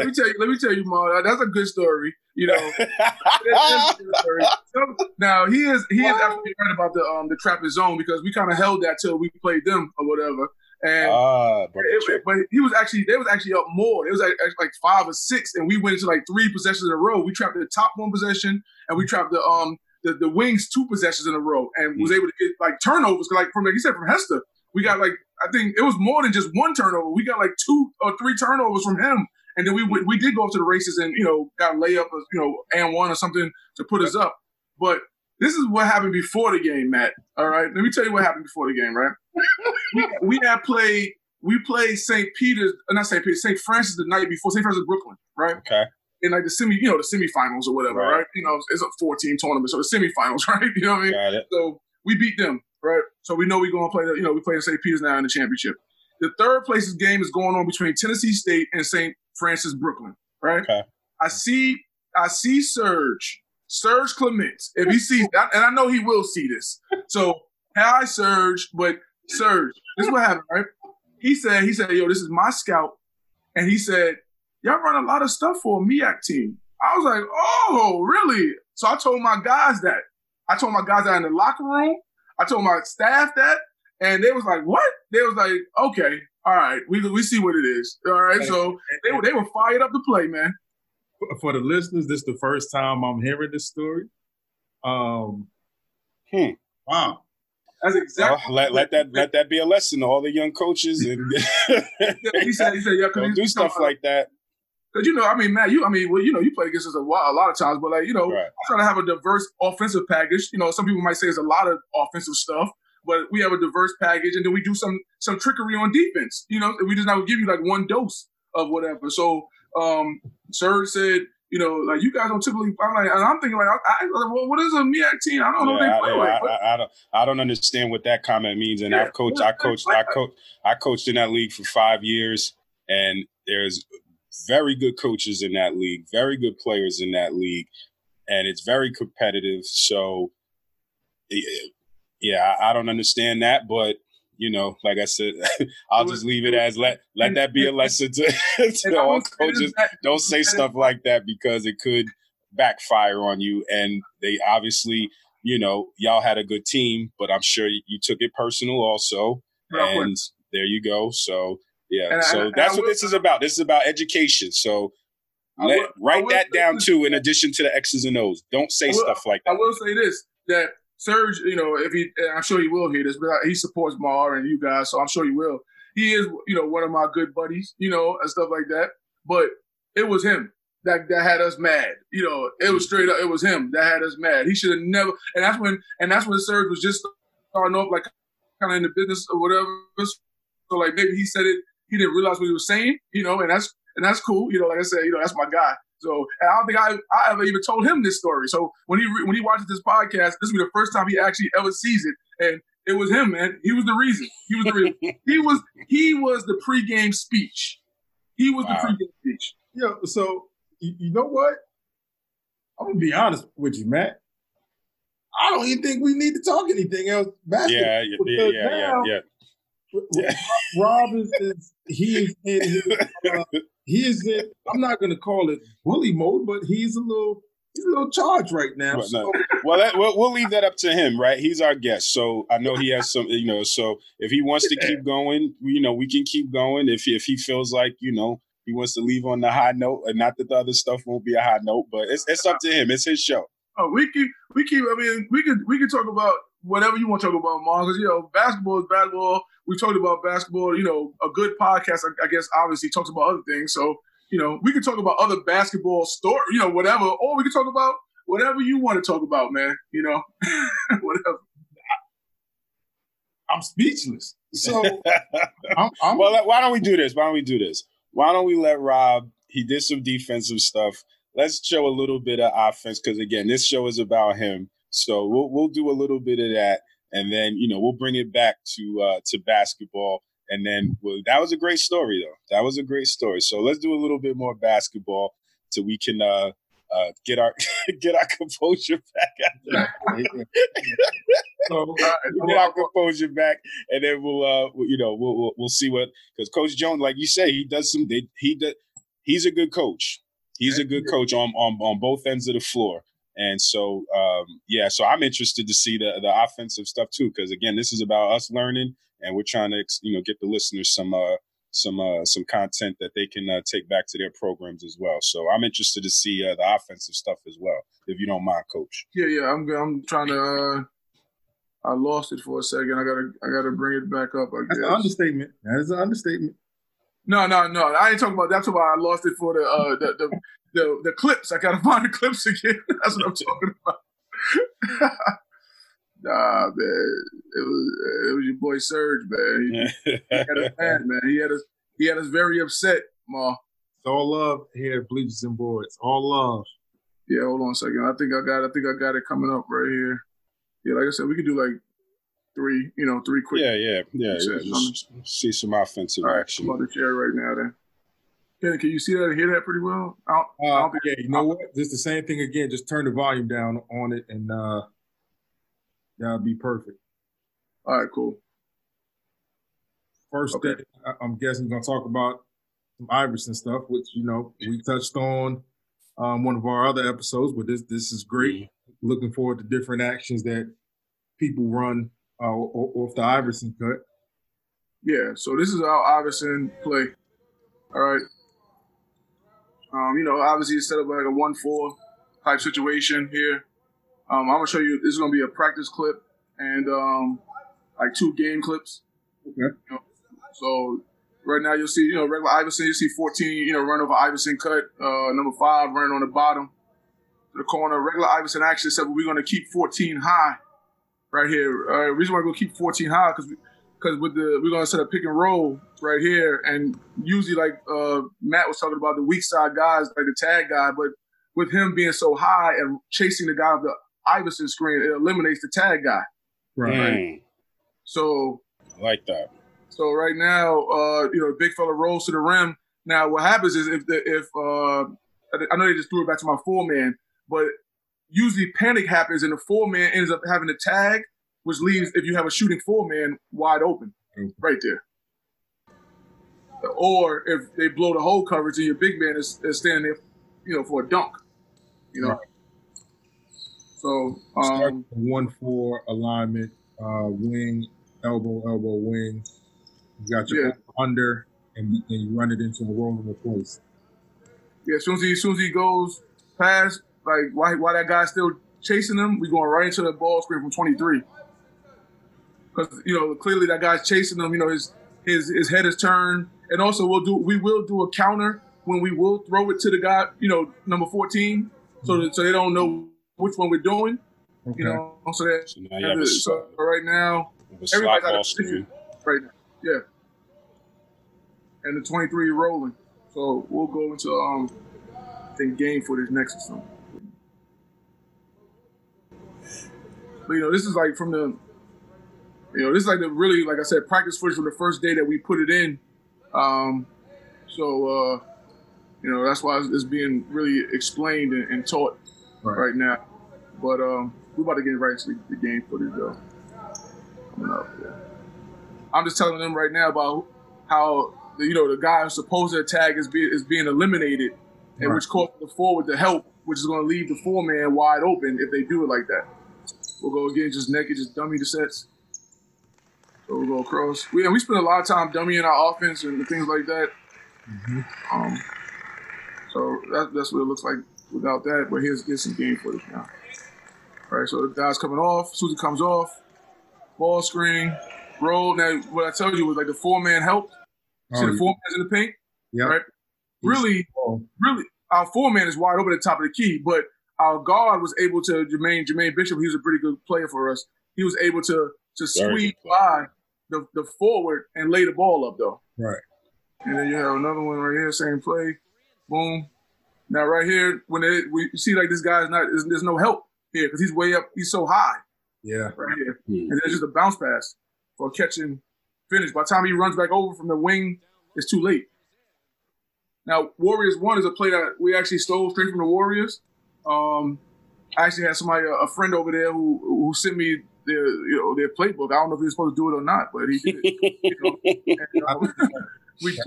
me tell you, Mark, that's a good story. You know, now he is absolutely right about the trapping zone, because we kind of held that till we played them or whatever. And but they was actually up more. It was like 5 or 6, and we went into like 3 possessions in a row. We trapped the top one possession, and we trapped the wings 2 possessions in a row, and was able to get like turnovers. Like from, like you said, from Hester, we got like, I think it was more than just 1 turnover. We got like 2 or 3 turnovers from him. And then we did go up to the races and, you know, got a layup, you know, and one or something to put us up. But this is what happened before the game, Matt. All right? Let me tell you what happened before the game, right? we played St. Francis the night before, St. Francis Brooklyn, right? Okay. In like the semifinals or whatever, right? You know, it's a 4-team tournament, so the semifinals, right? You know what I mean? Got it. So we beat them, right? So we know we're going to play, we play St. Peter's now in the championship. The third place's game is going on between Tennessee State and St. Francis Brooklyn, right? Okay. I see Serge Clements. If he sees that, and I know he will see this. So, hi, Serge, but Serge, this is what happened, right? He said, yo, this is my scout. And he said, y'all run a lot of stuff for a MEAC team. I was like, oh, really? So I told my guys that. I told my guys that in the locker room. I told my staff that. And they was like, what? They was like, okay, all right, we see what it is. All right, so they were fired up to play, man. For the listeners, this is the first time I'm hearing this story. Wow. That's exactly. Well, let that be a lesson to all the young coaches. And he said, yeah, don't do stuff like that. Because, Matt, you play against us a lot of times, but I try to have a diverse offensive package. You know, some people might say it's a lot of offensive stuff. But we have a diverse package, and then we do some trickery on defense. You know, we just not give you like one dose of whatever. So, Serge said, like you guys don't typically. I'm like, and I'm thinking like, well, what is a MEAC team? I don't know. Yeah, they play I don't understand what that comment means. And yeah, I coached in that league for 5 years, and there's very good coaches in that league, very good players in that league, and it's very competitive. So. Yeah, I don't understand that, but like I said, I'll just leave it as let that be a lesson to all coaches. Don't say stuff like that because it could backfire on you. And they obviously, y'all had a good team, but I'm sure you took it personal also. And there you go. So yeah, so that's what this is about. This is about education. So. Write that down too. In addition to the X's and O's, don't say stuff like that. I will say this that. Serge, if he, and I'm sure he will hear this, but he supports Mar and you guys, so I'm sure he will. He is, one of my good buddies, and stuff like that. But it was him that had us mad. It was straight up. It was him that had us mad. He should have never. And that's when Serge was just starting off, like kind of in the business or whatever. So like maybe he said it, he didn't realize what he was saying, and that's cool. Like I said, that's my guy. So and I don't think I ever even told him this story. So when he watches this podcast, this will be the first time he actually ever sees it. And it was him, man. He was the reason. He was the pregame speech. He was the pregame speech. Yeah. So you know what? I'm gonna be honest with you, Matt. I don't even think we need to talk anything else. Yeah. Rob is in his I'm not going to call it bully mode, but he's a little charged right now. Right, so. We'll leave that up to him, right? He's our guest, so I know he has some, So if he wants to keep going, we can keep going. If he feels like he wants to leave on the high note, and not that the other stuff won't be a high note, but it's up to him. It's his show. Oh, we keep. I mean, we can talk about whatever you want to talk about, Mom, because basketball is basketball. We talked about basketball. A good podcast, I guess, obviously talks about other things. So. We can talk about other basketball stories, whatever, or we can talk about whatever you want to talk about, man. Whatever. I'm speechless. So, well, why don't we do this? Why don't we let Rob? He did some defensive stuff. Let's show a little bit of offense because again, this show is about him. So we'll do a little bit of that, and then we'll bring it back to basketball. And then that was a great story, though. That was a great story. So let's do a little bit more basketball so we can get our composure back. Get our composure back, and then we'll see what because Coach Jones, like you say, he does some. He's a good coach. He's a good coach on both ends of the floor. And so so I'm interested to see the offensive stuff too, because again, this is about us learning. And we're trying to, get the listeners some content that they can take back to their programs as well. So I'm interested to see the offensive stuff as well, if you don't mind, Coach. Yeah. I'm trying to. I lost it for a second. I gotta bring it back up. That's an understatement. That is an understatement. No. I ain't talking about. That's why I lost it for the clips. I gotta find the clips again. That's what I'm talking about. Nah, man, it was your boy Serge, man. He had us mad, man. He had us very upset, Ma. It's all love here at Bleachers and Boards. All love. Yeah, hold on a second. I think I got it coming up right here. Yeah, like I said, we could do like three quick. Yeah. Just see some offensive action. I'm on the chair right now, then. Kenny, can you see that and hear that pretty well? I don't think, yeah, what? It's the same thing again. Just turn the volume down on it and. That'd be perfect. All right, cool. First thing, I'm guessing we're going to talk about some Iverson stuff, which, we touched on one of our other episodes, but this is great. Mm-hmm. Looking forward to different actions that people run off the Iverson cut. Yeah, so this is our Iverson play. All right. Obviously it's set up like a 1-4 type situation here. I'm going to show you, this is going to be a practice clip and like two game clips. Okay. So right now you'll see, regular Iverson, you see 14, run over Iverson cut, number 5, running on the bottom to the corner. Regular Iverson actually said, we're going to keep 14 high right here. The reason why we're going to keep 14 high because we're going to set a pick and roll right here. And usually like Matt was talking about the weak side guys, like the tag guy, but with him being so high and chasing the guy of the Iverson screen, it eliminates the tag guy. Right. So I like that. So right now, big fella rolls to the rim. Now what happens is if I know they just threw it back to my 4-man, but usually panic happens and the 4-man ends up having a tag, which leaves if you have a shooting 4-man wide open right there. Or if they blow the whole coverage and your big man is standing there, for a dunk. Right. So, start 1-4 alignment, wing, elbow, wing. You got your under, and you run it into a rolling place. Yeah, as soon as he goes past, like why that guy's still chasing him, we going right into the ball screen from 23. Because clearly that guy's chasing him. His head is turned, and also we will do a counter when we will throw it to the guy, number 14, so they don't know which one we're doing, So that. So now you have right now, everybody's out of position right now. Yeah. And the 23 rolling. So we'll go into I think game footage next or something. But this is like from the, this is like the really, like I said, practice footage from the first day that we put it in. So that's why it's being really explained and taught. Right now, but we're about to get right into the game footage though. Coming up, I'm just telling them right now about how, you know, the guy who's supposed to attack is being eliminated, and which causes the forward to help, which is going to leave the four-man wide open if they do it like that. We'll go again, just naked, just dummy the sets. So we'll go across. We spend a lot of time dummying our offense and things like that. Mm-hmm. So that's what it looks like without that. But here's some game footage now. All right, so the guy's coming off. Susie comes off. Ball screen. Roll. Now, what I told you was like the four-man helped. See the four-man's in the paint? Yeah. Right? Really, our four-man is wide open at the top of the key, but our guard was able to, Jermaine Bishop, he was a pretty good player for us. He was able to squeeze by the forward and lay the ball up, though. Right. And then you have another one right here, same play. Boom. Now right here, when you see like this guy's not, there's no help here because he's way up, he's so high. Yeah. Right here. Mm-hmm. And there's just a bounce pass for catching finish. By the time he runs back over from the wing, it's too late. Now, Warriors 1 is a play that we actually stole straight from the Warriors. I actually had somebody, a friend over there who sent me their playbook. I don't know if he was supposed to do it or not, but he did it. And, we took –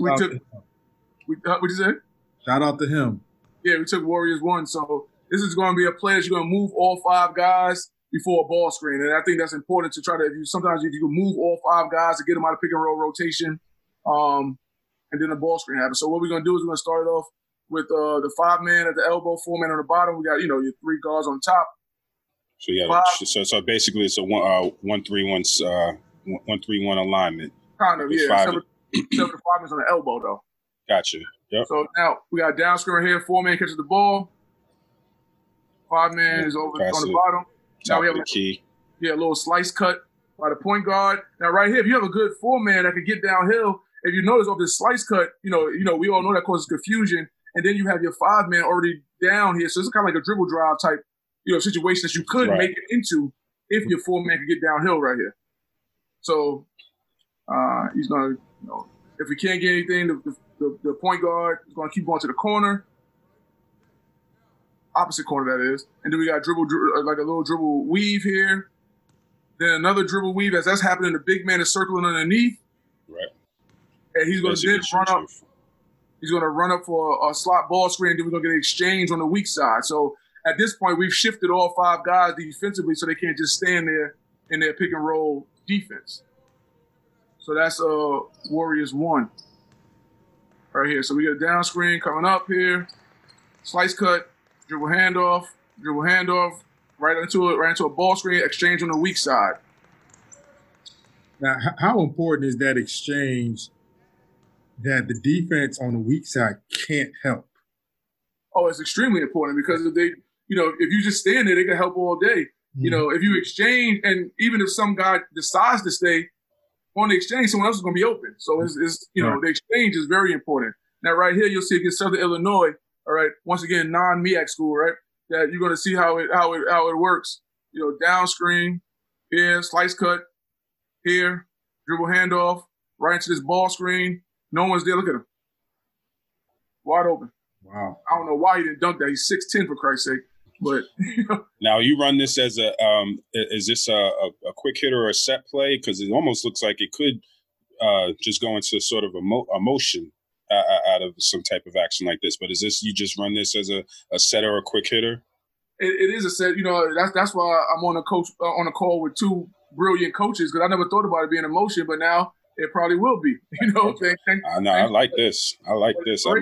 what'd you say? Shout out to him. Yeah, we took Warriors 1. So this is going to be a play that you're going to move all five guys before a ball screen. And I think that's important to try to – sometimes if you can move all five guys to get them out of pick-and-roll rotation, and then the ball screen happens. So what we're going to do is we're going to start it off with the five-man at the elbow, four-man on the bottom. We got, you know, your three guards on top. So, yeah, so basically it's a 1-3-1 alignment. Kind of, yeah. Seven to five-man's on the elbow, though. Gotcha. Yep. So now we got a down screen right here. Four-man catches the ball. Five-man is over on the bottom. Now we have the key. Yeah, a little slice cut by the point guard. Now right here, if you have a good four-man that can get downhill, if you notice off this slice cut, you know, we all know that causes confusion, and then you have your five-man already down here. So it's kind of like a dribble drive type, you know, situation that you could make it into if your four-man could get downhill right here. So he's going to, you know, if we can't get anything, the point guard is going to keep going to the corner, opposite corner that is, and then we got like a little dribble weave here, then another dribble weave. As that's happening, the big man is circling underneath. Right. And he's going to then run up. He's going to run up for a slot ball screen. Then we're going to get an exchange on the weak side. So at this point, we've shifted all five guys defensively so they can't just stand there in their pick and roll defense. So that's Warriors 1 right here. So we got a down screen coming up here. Slice cut, dribble handoff, right into a ball screen, exchange on the weak side. Now, how important is that exchange that the defense on the weak side can't help? Oh, it's extremely important because if they, you know, if you just stand there, they can help all day. Mm-hmm. You know, if you exchange, and even if some guy decides to stay on the exchange, someone else is going to be open. So it's you know, the exchange is very important. Now, right here, you'll see against Southern Illinois. All right, once again, non-MEAC school, right? That you're going to see how it works. You know, down screen here, slice cut here, dribble handoff right into this ball screen. No one's there. Look at him. Wide open. Wow. I don't know why he didn't dunk that. He's 6'10", for Christ's sake. But you know. Now you run this as a is this a quick hit or a set play? Because it almost looks like it could just go into sort of a motion out of some type of action like this. But is this, you just run this as a set or a quick hitter? It is a set. You know, that's why I'm on a call with two brilliant coaches, because I never thought about it being a motion, but now it probably will be, you know. I like this. I like this. I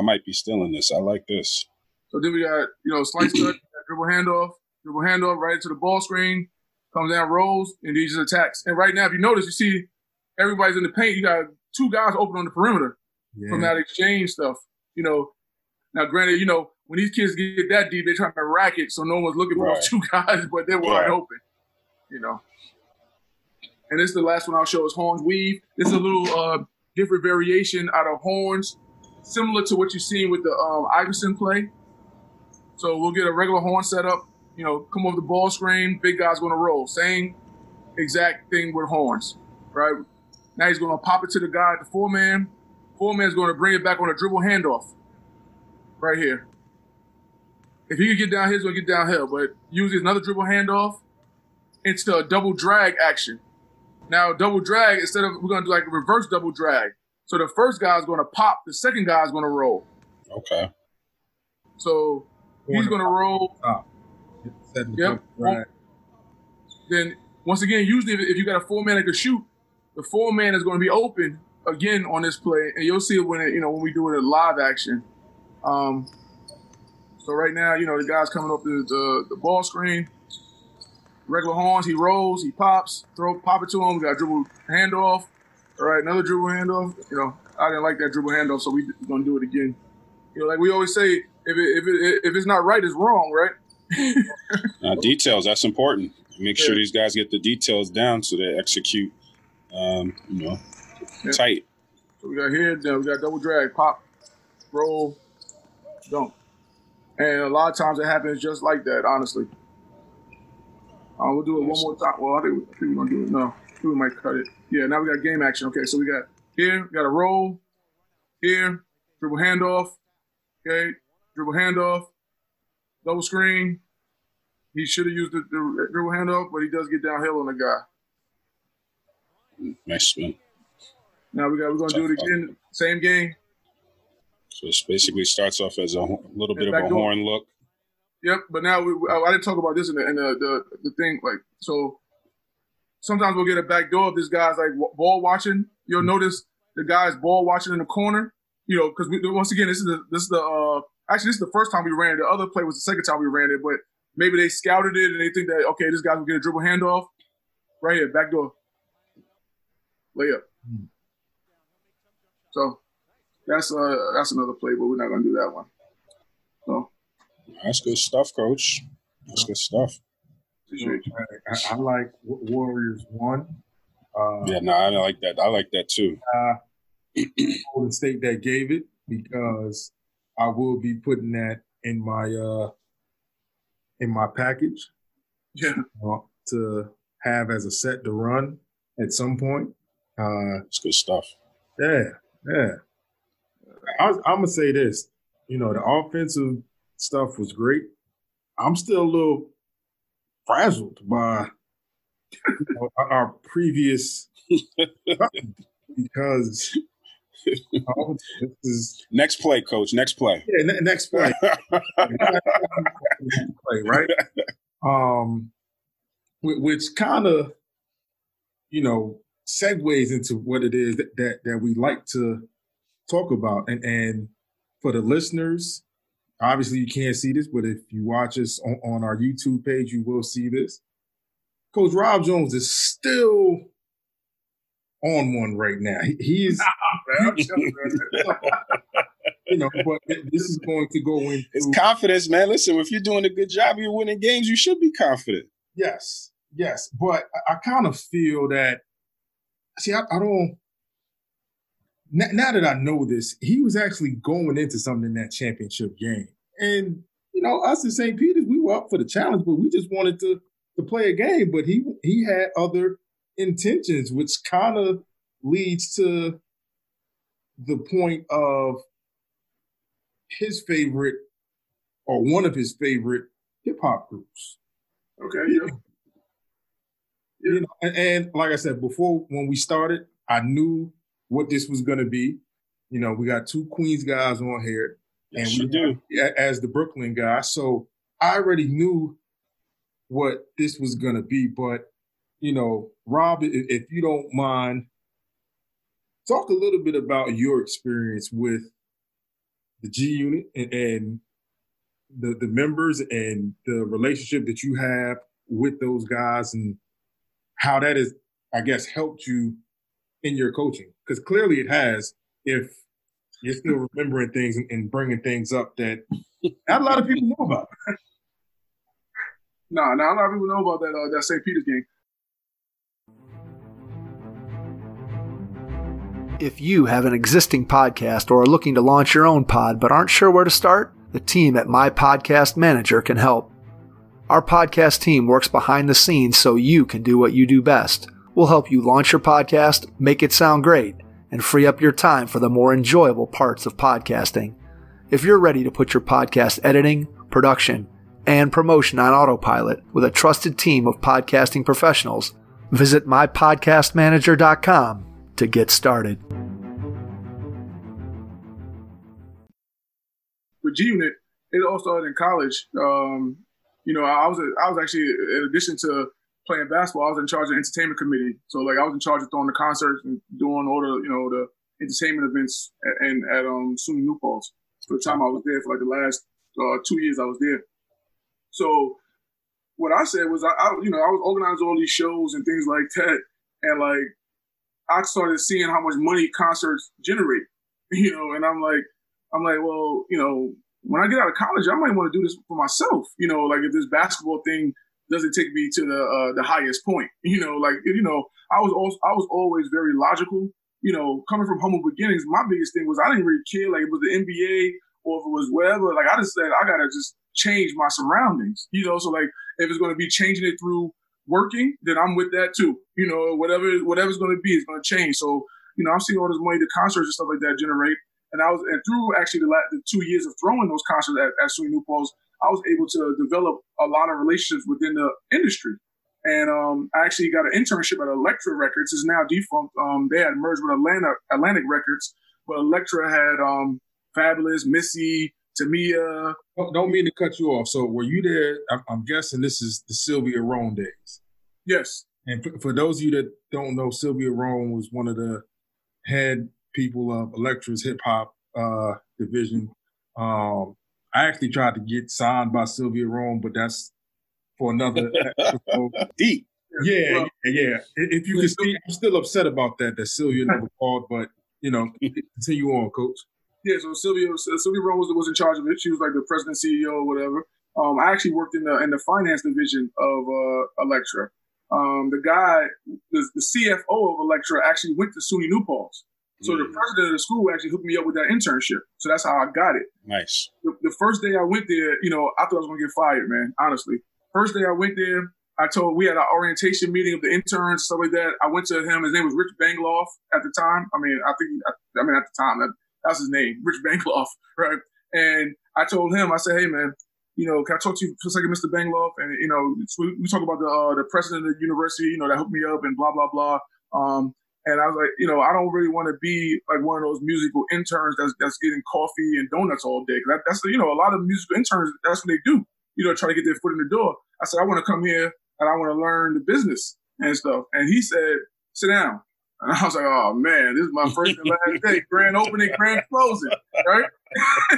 might be stealing this. I like this. So then we got, you know, slice cut, dribble handoff right into the ball screen, comes down, rolls, and he just attacks. And right now, if you notice, you see everybody's in the paint. You got two guys open on the perimeter from that exchange stuff, you know. Now, granted, you know, when these kids get that deep, they're trying to rack it, so no one's looking for those two guys, but they're wide open, you know. And this is the last one I'll show is Horns Weave. This is a little different variation out of Horns, similar to what you've seen with the Iverson play. So we'll get a regular horn setup, you know, come over the ball screen, big guy's going to roll. Same exact thing with Horns, right? Now he's going to pop it to the guy at the four-man. Four-man's going to bring it back on a dribble handoff right here. If he can get down here, he's going to get downhill, but usually another dribble handoff into a double drag action. Now, double drag, instead of, we're going to do like a reverse double drag. So the first guy is going to pop, the second guy is going to roll. Okay. So he's going to roll. Yep. Right. Then, once again, usually if you got a four-man that can shoot, the four-man is going to be open again on this play, and you'll see it when it, you know, when we do it in live action. So right now, you know, the guy's coming up the ball screen. Regular horns, he rolls, he pops, pop it to him. We got a dribble handoff. All right, another dribble handoff. You know, I didn't like that dribble handoff, so we're going to do it again. You know, like we always say, if it's not right, it's wrong, right? Details, that's important. Make sure these guys get the details down so they execute, you know, tight. So we got here, we got double drag, pop, roll, dunk. And a lot of times it happens just like that, honestly. We'll do it one more time. Well, I think we're going to do it. No, we might cut it. Yeah, now we got game action. Okay, so we got here, we got a roll, here, dribble handoff, okay, dribble handoff, double screen. He should have used the dribble handoff, but he does get downhill on the guy. Nice one. Now we're going to do it again, same game. So it basically starts off as a little bit of a horn look. Yep, but now I didn't talk about this in the thing. Like, so sometimes we'll get a back door if this guy's like ball watching. You'll notice the guy's ball watching in the corner, you know, because once again, this is the first time we ran it. The other play was the second time we ran it, but maybe they scouted it and they think that, okay, this guy's gonna get a dribble handoff. Right here, back door. Layup. So that's another play, but we're not gonna do that one. So. That's good stuff, Coach. That's good stuff. I like Warriors 1. I like that. I like that too. Golden State that gave it, because I will be putting that in my package. Yeah. To have as a set to run at some point. It's good stuff. Yeah. I'm gonna say this. You know, the offensive stuff was great. I'm still a little frazzled by our previous because this is next play, Coach. Next play. Yeah, next play. Play, right? Which kind of, you know, segues into what it is that we like to talk about, and for the listeners. Obviously, you can't see this, but if you watch us on our YouTube page, you will see this. Coach Rob Jones is still on one right now. He's, you know, but this is going to go into... It's confidence, man. Listen, if you're doing a good job, you're winning games, you should be confident. Yes. But I kind of feel that... See, I don't... Now that I know this, he was actually going into something in that championship game. And, you know, us at St. Peter's, we were up for the challenge, but we just wanted to play a game. But he had other intentions, which kind of leads to the point of his favorite, or one of his favorite, hip-hop groups. Okay, yeah. You know, and like I said, before when we started, I knew what this was going to be. You know, we got two Queens guys on here. And yes, we do. As the Brooklyn guy. So I already knew what this was going to be. But, you know, Rob, if you don't mind, talk a little bit about your experience with the G Unit and the members and the relationship that you have with those guys and how that has, I guess, helped you in your coaching, because clearly it has. If you're still remembering things and bringing things up that not a lot of people know about. Not a lot of people know about that St. Peter's game. If you have an existing podcast or are looking to launch your own pod but aren't sure where to start, the team at My Podcast Manager can help. Our podcast team works behind the scenes so you can do what you do best. We'll help you launch your podcast, make it sound great, and free up your time for the more enjoyable parts of podcasting. If you're ready to put your podcast editing, production, and promotion on autopilot with a trusted team of podcasting professionals, Visit mypodcastmanager.com to get started. With G-Unit, it all started in college. I was actually, in addition to playing basketball, I was in charge of the entertainment committee. So like I was in charge of throwing the concerts and doing all the, you know, the entertainment events at SUNY New Paltz. For the time I was there, for like the last 2 years I was there. So what I said was, I was organizing all these shows and things like that, and like I started seeing how much money concerts generate, you know, and I'm like, well, you know, when I get out of college, I might want to do this for myself, you know, like if this basketball thing doesn't take me to the highest point, you know, like, you know, I was always very logical, you know, coming from humble beginnings. My biggest thing was I didn't really care, like it was the NBA or if it was whatever. Like I just said, I gotta just change my surroundings, you know. So like if it's going to be changing it through working, then I'm with that too, you know. Whatever's going to be, it's going to change. So, you know, I'm seeing all this money, the concerts and stuff like that generate, and through actually the 2 years of throwing those concerts at SUNY New Paltz, I was able to develop a lot of relationships within the industry. And I actually got an internship at Elektra Records. It's now defunct. They had merged with Atlantic Records, but Elektra had Fabolous, Missy, Tamia. Don't mean to cut you off. So were you there? I'm guessing this is the Sylvia Rhone days. Yes. And for those of you that don't know, Sylvia Rhone was one of the head people of Elektra's hip hop division. I actually tried to get signed by Sylvia Rhone, but that's for another episode. Deep. Yeah. If you can see, I'm still upset about that Sylvia never called, but you know, continue on, Coach. Yeah, so Sylvia Rhone was in charge of it. She was like the president, CEO, whatever. I actually worked in the finance division of Elektra. The CFO of Elektra actually went to SUNY New Paltz. So The president of the school actually hooked me up with that internship. So that's how I got it. Nice. The first day I went there, you know, I thought I was going to get fired, man, honestly. First day I went there, we had our orientation meeting of the interns, stuff like that. I went to him. His name was Rich Bangloff at the time. I mean, at the time, that's his name, Rich Bangloff, right? And I told him, I said, hey, man, you know, can I talk to you for a second, Mr. Bangloff? And, you know, we talk about the president of the university, you know, that hooked me up and blah, blah, blah. And I was like, you know, I don't really want to be like one of those musical interns that's getting coffee and donuts all day. Cause that's, you know, a lot of musical interns, that's what they do, you know, try to get their foot in the door. I said, I want to come here and I want to learn the business and stuff. And he said, sit down. And I was like, oh, man, this is my first and last day. Grand opening, grand closing, right?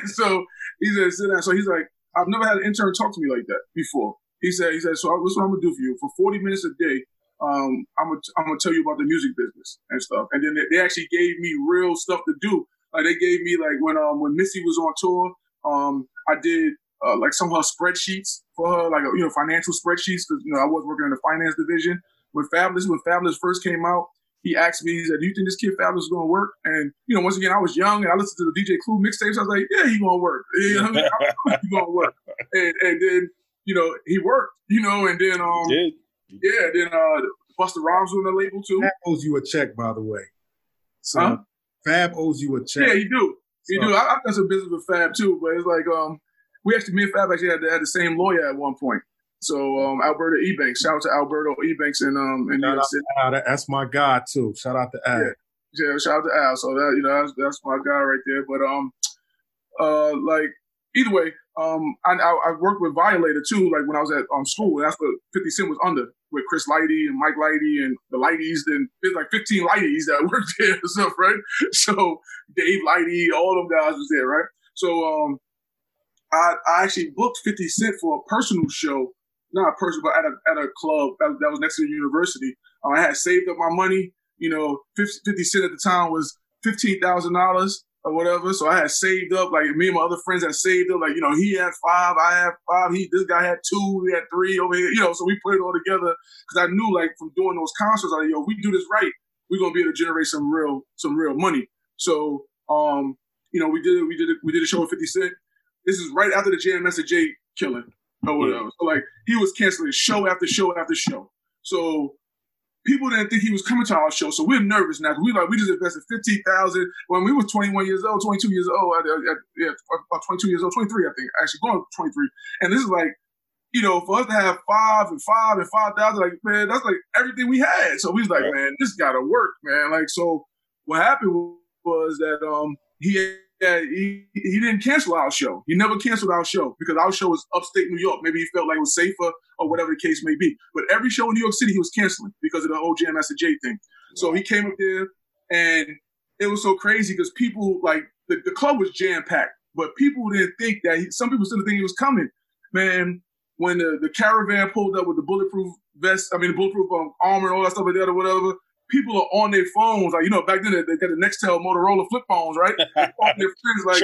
So he said, sit down. So he's like, I've never had an intern talk to me like that before. He said, so this is what I'm going to do for you. For 40 minutes a day, I'm going to tell you about the music business and stuff. And then they actually gave me real stuff to do. Like they gave me, like when Missy was on tour, I did like some of her spreadsheets for her, like, you know, financial spreadsheets, because, you know, I was working in the finance division. When Fabolous first came out, he asked me, he said, do you think this kid Fabolous is going to work? And, you know, once again, I was young and I listened to the DJ Clue mixtapes. I was like, yeah, he's going to work. You know, he's going to work. And then, you know, he worked, you know, and then, then Busta Rhymes was on the label too. Fab owes you a check, by the way. So Fab owes you a check. Yeah, you do. You do. I've done some business with Fab too, but it's like, me and Fab had the same lawyer at one point. So Alberto Ebanks, shout out to Alberto Ebanks in New York City. That's my guy too. Shout out to Al. Yeah, shout out to Al. So that, you know, that's my guy right there. But either way, I worked with Violator too. Like when I was at school, and that's what 50 Cent was under, with Chris Lighty and Mike Lighty and the Lighties. Then there's like 15 Lighties that worked there and stuff, right? So Dave Lighty, all them guys was there, right? So I actually booked 50 Cent for a personal show. Not a personal, but at a club that was next to the university. I had saved up my money. You know, 50 Cent at the time was $15,000 or whatever. So I had saved up, like me and my other friends had saved up. Like, you know, he had 5, I had 5. This guy had 2, we had 3 over here. You know, so we put it all together because I knew, like, from doing those concerts, I like, yo, if we do this right, we're gonna be able to generate some real money. So, you know, we did a show with 50 Cent. This is right after the JMSJ killing. Or whatever. So like he was canceling show after show after show. So people didn't think he was coming to our show. So we're nervous now. We just invested $15,000 when we were 22 years old, 23, I think, actually going 23. And this is like you know, for us to have 5 and 5 and 5,000, like, man, that's like everything we had. So we was like, man, this gotta work, man. Like, so what happened was that he didn't cancel our show. He never canceled our show because our show was upstate New York. Maybe he felt like it was safer or whatever the case may be. But every show in New York City, he was canceling because of the whole Jam Master Jay thing. So he came up there, and it was so crazy because people, like, the club was jam-packed, but people didn't think that some people still didn't think he was coming. Man, when the caravan pulled up with the bulletproof vest, I mean, the bulletproof armor and all that stuff like that or whatever, people are on their phones. Like, you know, back then they got the Nextel Motorola flip phones, right? They're on their friends, like,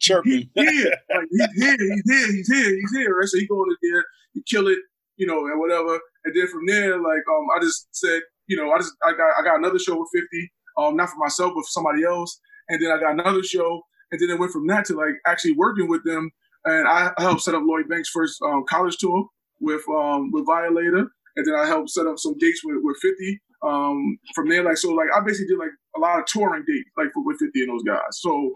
chirping. He's here. Like, he's here, right? So he go in there, he kill it, you know, and whatever. And then from there, like, I just said, you know, I got another show with 50, not for myself, but for somebody else. And then I got another show. And then it went from that to, like, actually working with them. And I helped set up Lloyd Banks' first college tour with Violator. And then I helped set up some dates with 50. From there, like, so, like, I basically did, like, a lot of touring dates, like, with 50 and those guys. So,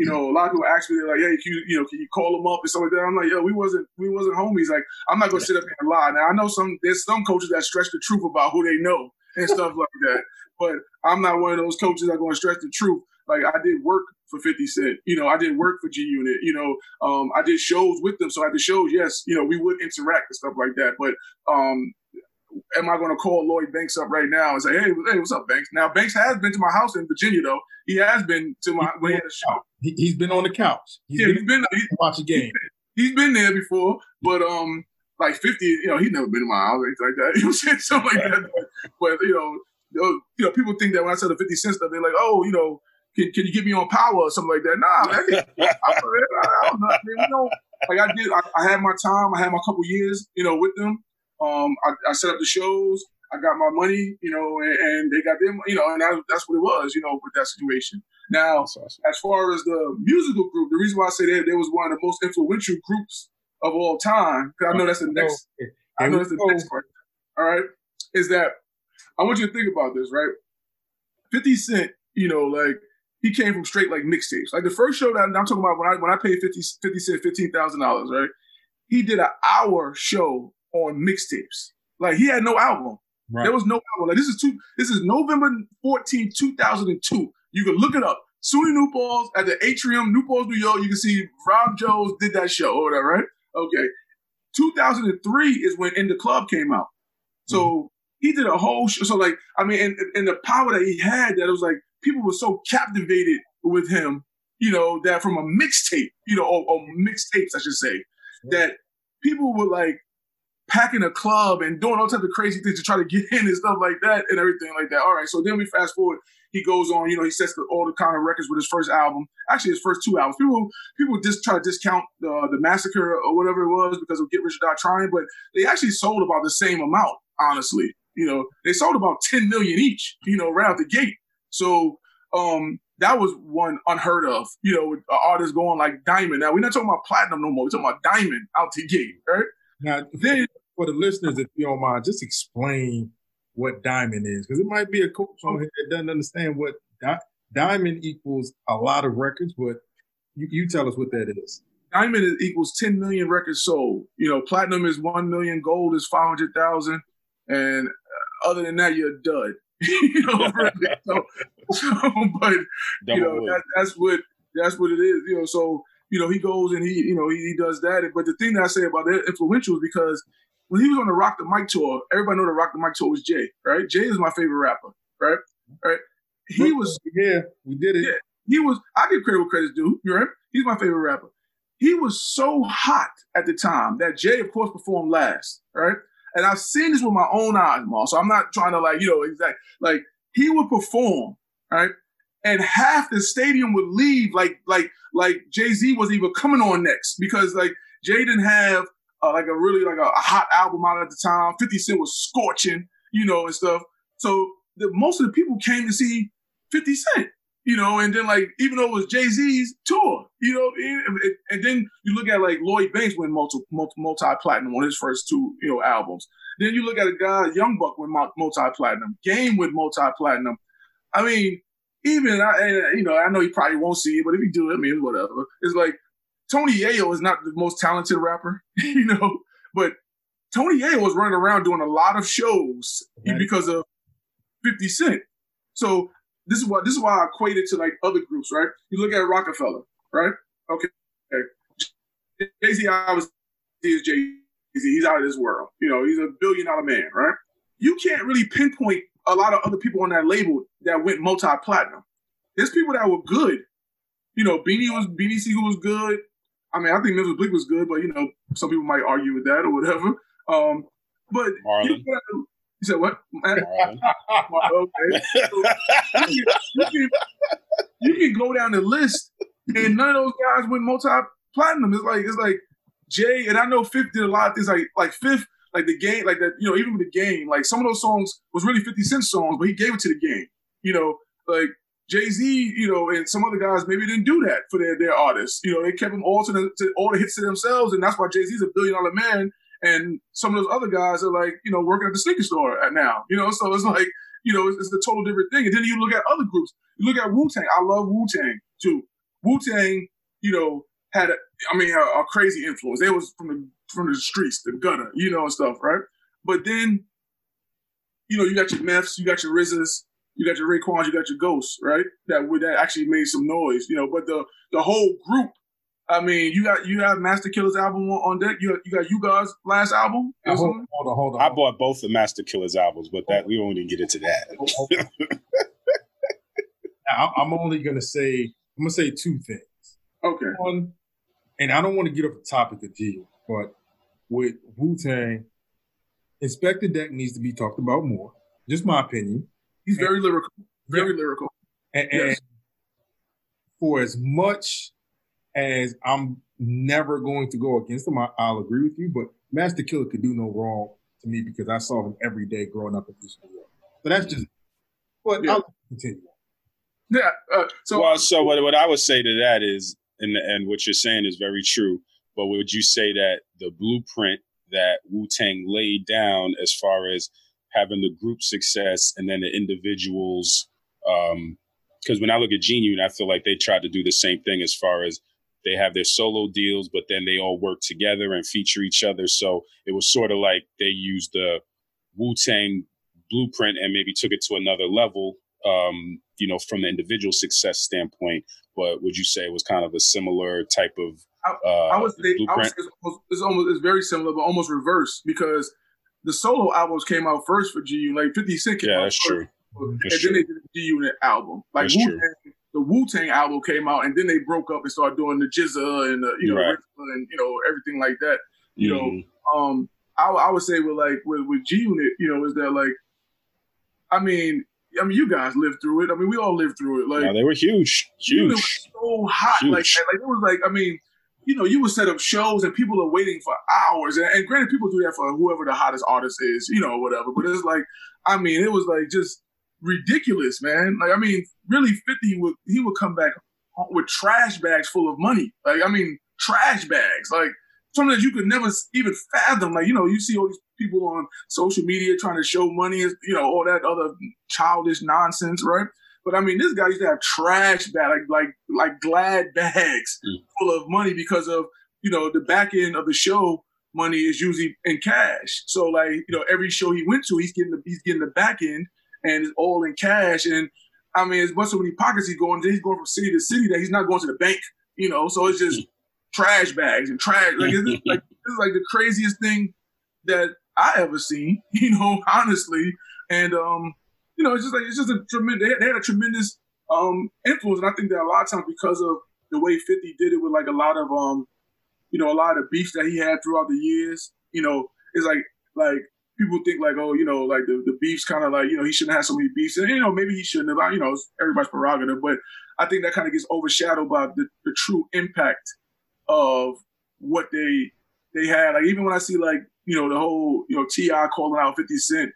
you know, a lot of people ask me, they're like, hey, can you call them up and stuff like that? I'm like, yo, we wasn't homies. Like, I'm not going to sit up here and lie. Now, I know there's some coaches that stretch the truth about who they know and stuff like that. But I'm not one of those coaches that going to stretch the truth. Like, I did work for 50 Cent. You know, I did work for G-Unit. You know, I did shows with them. So at the shows, yes, you know, we would interact and stuff like that. But am I going to call Lloyd Banks up right now and say, hey, what's up, Banks? Now, Banks has been to my house in Virginia, though. He has been to my – when he had a show. He's been on the couch. He's been watch a game. He's been there before, but like 50, you know, he's never been to my house or anything like that. You know what I'm saying? Something like that. But, you know, people think that when I said the 50 Cent stuff, they're like, oh, you know, can you get me on Power or something like that? Nah, man. I don't know. I mean, you know, like I did, I had my time. I had my couple years, you know, with them. I set up the shows. I got my money, you know, and they got them, you know, and that's what it was, you know, with that situation. Now, awesome. As far as the musical group, the reason why I say that they was one of the most influential groups of all time, because I know that's the next. I know that's the next part. All right, is that I want you to think about this, right? 50 Cent, you know, like he came from straight like mixtapes. Like the first show that I'm talking about when I paid 50 Cent $15,000, right? He did an hour show on mixtapes. Like he had no album. Right. There was no album. Like this is November 14, 2002. You can look it up. SUNY New Paltz at the atrium, New Paltz, New York. You can see Rob Jones did that show or whatever, right? Okay. 2003 is when In the Club came out. So he did a whole show. So like, I mean, and the power that he had, that it was like people were so captivated with him, you know, that from a mixtape, you know, or mixtapes, I should say, that people were like packing a club and doing all types of crazy things to try to get in and stuff like that and everything like that. All right, so then we fast forward. He goes on, you know, he sets all the kind of records with his first album. Actually, his first two albums. People just try to discount the Massacre or whatever it was because of Get Rich or Die Trying, but they actually sold about the same amount, honestly. You know, they sold about 10 million each, you know, right out the gate. So that was one unheard of, you know, with artists going like diamond. Now, we're not talking about platinum no more. We're talking about diamond out the gate, right? Now, then for the listeners, if you don't mind, just explain what diamond is, because it might be a coach on here that doesn't understand what diamond equals a lot of records, but you tell us what that is. Diamond equals 10 million records sold. You know, platinum is 1 million, gold is 500,000, and other than that, you're a dud. You know, really? But double, you know, that's what it is. You know, so you know he goes and he does that. But the thing that I say about that influential is because when he was on the Rock the Mic tour, everybody know the Rock the Mic tour was Jay, right? Jay is my favorite rapper, right? Right? He was we did it. Yeah, he was. I give credit where credit's due. You right? He's my favorite rapper. He was so hot at the time that Jay, of course, performed last, right? And I've seen this with my own eyes, Ma. So I'm not trying to like, you know, like he would perform, right? And half the stadium would leave, like Jay-Z was even coming on next because like Jay didn't have like a really like a hot album out at the time. 50 Cent was scorching, you know, and stuff. So most of the people came to see 50 Cent, you know, and then like even though it was Jay-Z's tour, you know, and then you look at like Lloyd Banks went multi-platinum on his first two, you know, albums. Then you look at a guy, Young Buck went multi-platinum, Game went multi-platinum. I mean, even, you know, I know he probably won't see it, but if he do, I mean, whatever. It's like Tony Ayo is not the most talented rapper, you know, but Tony Ayo was running around doing a lot of shows because of 50 Cent. So this is why I equate it to like other groups, right? You look at Rockefeller, right? Okay. Jay-Z obviously is Jay-Z. He's out of this world. You know, he's a billion-dollar man, right? You can't really pinpoint a lot of other people on that label that went multi-platinum. There's people that were good. You know, Beanie Siegel was good. I mean, I think Memphis Bleak was good, but, you know, some people might argue with that or whatever. But you said what? Okay. So you can go down the list, and none of those guys went multi-platinum. It's like Jay, and I know Fifth did a lot of things like Fifth, like the Game, like that, you know, even with the Game, like some of those songs was really 50 Cent songs, but he gave it to the Game. You know, like Jay-Z, you know, and some other guys maybe didn't do that for their artists. You know, they kept them all to all the hits to themselves, and that's why Jay-Z's a billion-dollar man, and some of those other guys are like, you know, working at the sneaker store now. You know, so it's like, you know, it's a total different thing. And then you look at other groups. You look at Wu-Tang. I love Wu-Tang too. Wu-Tang, you know, had a crazy influence. They was from the streets, the gutter, you know, and stuff, right? But then, you know, you got your Meths, you got your RZAs, you got your Raekwons, you got your Ghosts, right? That actually made some noise, you know. But the whole group, I mean, you have Master Killer's album on deck. You got you guys' last album. Hold on. I bought both the Master Killer's albums, but that we won't even get into that. I'm gonna say two things. Okay. One, and I don't want to get off the topic of G, but with Wu-Tang, Inspector Deck needs to be talked about more. Just my opinion. He's very lyrical. Very lyrical. And for as much as I'm never going to go against him, I'll agree with you, but Master Killer could do no wrong to me because I saw him every day growing up in East New York. So that's just, but yeah. I'll continue. Yeah. So what I would say to that is, and what you're saying is very true, but would you say that the blueprint that Wu-Tang laid down as far as having the group success and then the individuals, because when I look at G-Unit, I feel like they tried to do the same thing as far as they have their solo deals, but then they all work together and feature each other. So it was sort of like they used the Wu-Tang blueprint and maybe took it to another level, you know, from the individual success standpoint. But would you say it was kind of a similar type of I would say it's very similar, but almost reverse, because the solo albums came out first for G Unit. Like 50 Cent came out first. True. Then they did the G Unit album. Like the Wu-Tang album came out, and then they broke up and started doing the Jizza and the, you know, right, and, you know, everything like that. You know, I would say with G Unit, you know, is that like, I mean, you guys lived through it. I mean, we all lived through it. Like, no, they were huge. It was so hot, huge. Like it was like, I mean, you know, you would set up shows and people are waiting for hours. And granted, people do that for whoever the hottest artist is, you know, whatever. But it's like, I mean, it was like just ridiculous, man. Like, I mean, really, 50 would come back with trash bags full of money. Like, I mean, trash bags, like something that you could never even fathom. Like, you know, you see all these people on social media trying to show money, you know, all that other childish nonsense, right? But I mean, this guy used to have trash bags, like Glad bags full of money because of, you know, the back end of the show money is usually in cash. So like, you know, every show he went to, he's getting the back end, and it's all in cash. And I mean, as much so many pockets he's going from city to city that he's not going to the bank, you know. So it's just trash bags and trash. Like it's like this is like the craziest thing that I ever seen, you know, honestly. And you know, it's just a tremendous. They had a tremendous influence, and I think that a lot of times because of the way 50 did it with like a lot of you know, a lot of the beef that he had throughout the years. You know, it's like people think like, oh, you know, like the beef's kind of like, you know, he shouldn't have so many beefs, and you know, maybe he shouldn't have. You know, it's everybody's prerogative, but I think that kind of gets overshadowed by the true impact of what they had. Like even when I see like, you know, the whole, you know, T.I. calling out 50 Cent,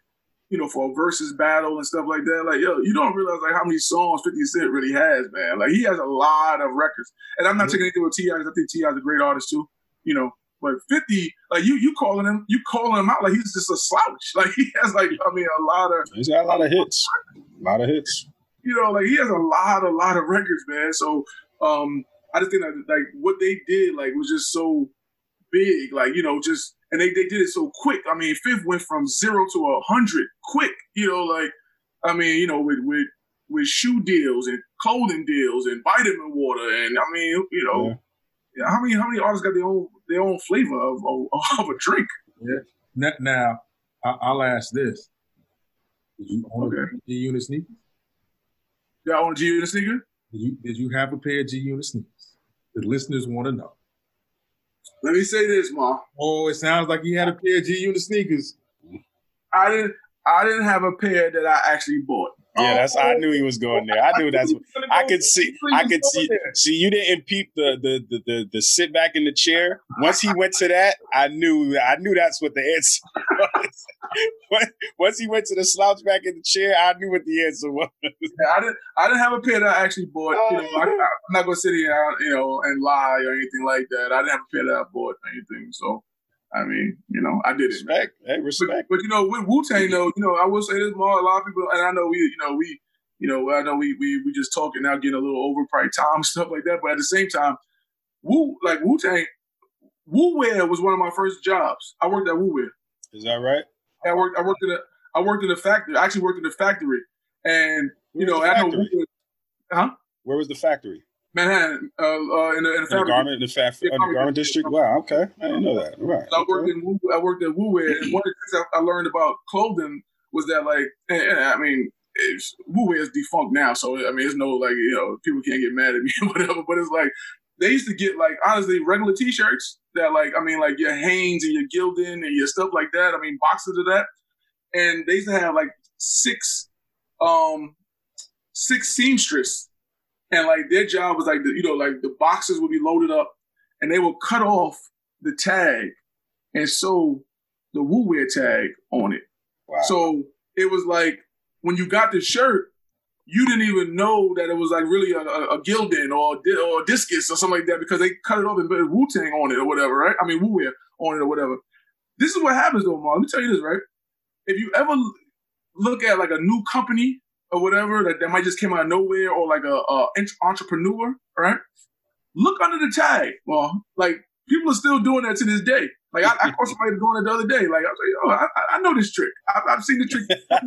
you know, for a versus battle and stuff like that. Like, yo, you don't realize like how many songs 50 Cent really has, man. Like, he has a lot of records. And I'm not taking anything with T.I. because I think T.I. is a great artist too, you know. But 50, like you calling him out like he's just a slouch. Like he has like, I mean, he's got a lot of hits, a lot of hits. You know, like he has a lot of records, man. So I just think that like what they did like was just so big, like, you know, just and they did it so quick. I mean, Fifth went from 0 to 100 quick, you know, like, I mean, you know, with shoe deals and clothing deals and vitamin water and I mean, you know, yeah. how many artists got their own flavor of a drink? Yeah. Now, I'll ask this: did you own a G-Unit sneaker? Yeah, I own a G-Unit sneaker. Did you have a pair of G-Unit sneakers? The listeners want to know. Let me say this, Ma. Oh, it sounds like you had a pair of G-Unit sneakers. I didn't have a pair that I actually bought. Yeah, that's. I knew he was going there. I knew that's. I could see. See, you didn't peep the sit back in the chair. Once he went to that, I knew that's what the answer was. Once he went to the slouch back in the chair, I knew what the answer was. Yeah, I didn't have a pair that I actually bought. You know, I'm not gonna sit here, you know, and lie or anything like that. I didn't have a pair that I bought or anything. So, I mean, you know, I did it. Man. Hey, respect. But you know, with Wu-Tang though, you know, I will say this more. A lot of people, and I know we just talking now, getting a little over probably time stuff like that. But at the same time, Wu-Wear was one of my first jobs. I worked at Wu-Wear. Is that right? I worked in a factory. I actually worked in a factory, and you know, I know Wu-Wear. Huh? Where was the factory? Manhattan, in the garment district. Wow, okay, I didn't know that. Right. So I worked at Wu-Wear, and one of the things I learned about clothing was that, like, and I mean, Wu-Wear is defunct now, so I mean, it's no, like, you know, people can't get mad at me or whatever. But it's like they used to get, like, honestly, regular T-shirts that, like, I mean, like your Hanes and your Gildan and your stuff like that. I mean, boxes of that, and they used to have like six seamstresses. And like their job was like, the boxes would be loaded up and they would cut off the tag and sew the Wu-Wear tag on it. Wow. So it was like when you got the shirt, you didn't even know that it was like really a Gildan or a Discus or something like that because they cut it off and put Wu-Tang on it or whatever, right? I mean, Wu-Wear on it or whatever. This is what happens though, Ma. Let me tell you this, right? If you ever look at like a new company or whatever, that might just came out of nowhere, or like a entrepreneur, right? Look under the tag. Well, like, people are still doing that to this day. Like, I caught somebody doing it the other day. Like, I was like, oh, I know this trick. I've seen the trick. I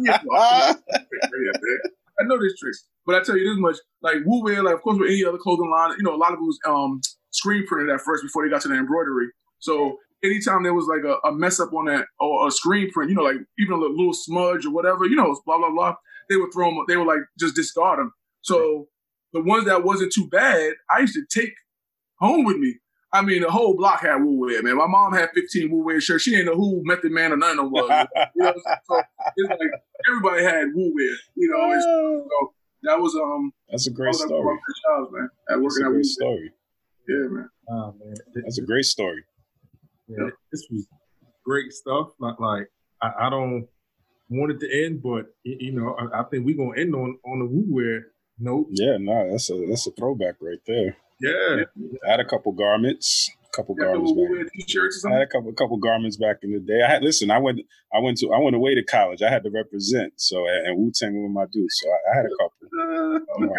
know this trick. But I tell you this much, like, Wu-Wear, like, of course, with any other clothing line, you know, a lot of it was screen printed at first before they got to the embroidery. So anytime there was like a mess up on that or a screen print, you know, like even a little smudge or whatever, you know, blah, blah, blah. They would throw them. They would like just discard them. So the ones that wasn't too bad, I used to take home with me. I mean, the whole block had Wu-Wear, man. My mom had 15 Wu-Wear shirts. She didn't know who Method Man or none of them was. You know, so it's like everybody had Wu-Wear. You know, so that was That's a great story. Jobs, man. That's a great story. Yeah, man. Oh, man. That's a great story. Yeah, this was great stuff. Like I don't. Wanted to end, but you know, I think we're gonna end on the Wu-Wear note. Yeah, no, that's a throwback right there. Yeah, I had a couple garments, back. T-shirts or something? I had a couple garments back in the day. I had I went away to college. I had to represent. So and Wu-Tang was my dude. So I had a couple.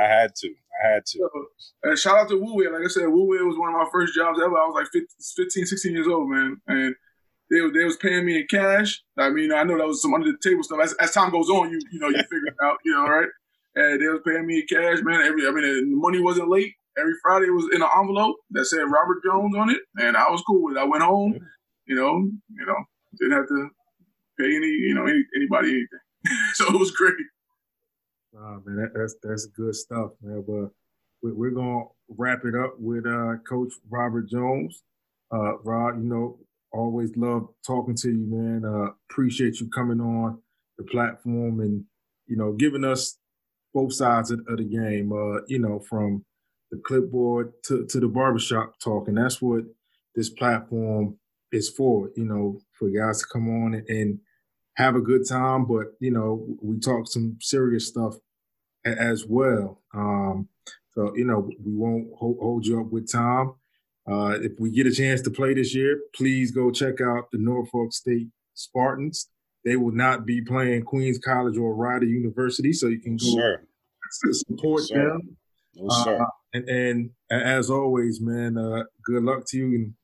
I had to. And shout out to Wu-Wear. Like I said, Wu-Wear was one of my first jobs ever. I was like 15, 16 years old, man, and. They was paying me in cash. I mean, I know that was some under the table stuff. As time goes on, you figure it out, you know, right? And they was paying me in cash, man. The money wasn't late. Every Friday it was in an envelope that said Robert Jones on it, and I was cool with it. I went home, you know, didn't have to pay anybody anything. So it was great. Oh, man, that's good stuff, man. But we're gonna wrap it up with Coach Robert Jones. Rob, you know. Always love talking to you, man. Appreciate you coming on the platform and, you know, giving us both sides of the game, you know, from the clipboard to the barbershop talk. And that's what this platform is for, you know, for guys to come on and have a good time. But, you know, we talk some serious stuff as well. So, you know, we won't hold you up with time. If we get a chance to play this year, please go check out the Norfolk State Spartans. They will not be playing Queens College or Rider University, so you can go support them. No, And as always, man, good luck to you. And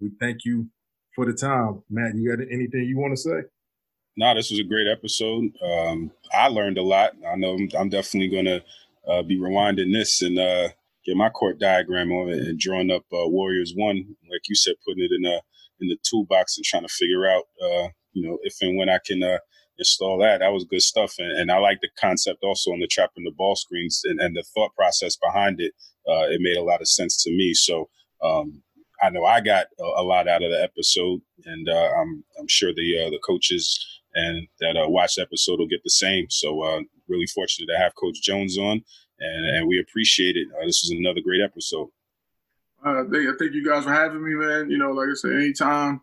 we thank you for the time. Matt, you got anything you want to say? No, this was a great episode. I learned a lot. I know I'm definitely going to be rewinding this and get my court diagram on it and drawing up Warriors 1, like you said, putting it in the toolbox and trying to figure out, if and when I can install that. That was good stuff. And I like the concept also on the trapping the ball screens and the thought process behind it. It made a lot of sense to me. So I know I got a lot out of the episode, and I'm sure the coaches and that watch the episode will get the same. So really fortunate to have Coach Jones on, and we appreciate it. This was another great episode. I thank you guys for having me, man. You know, like I said, anytime.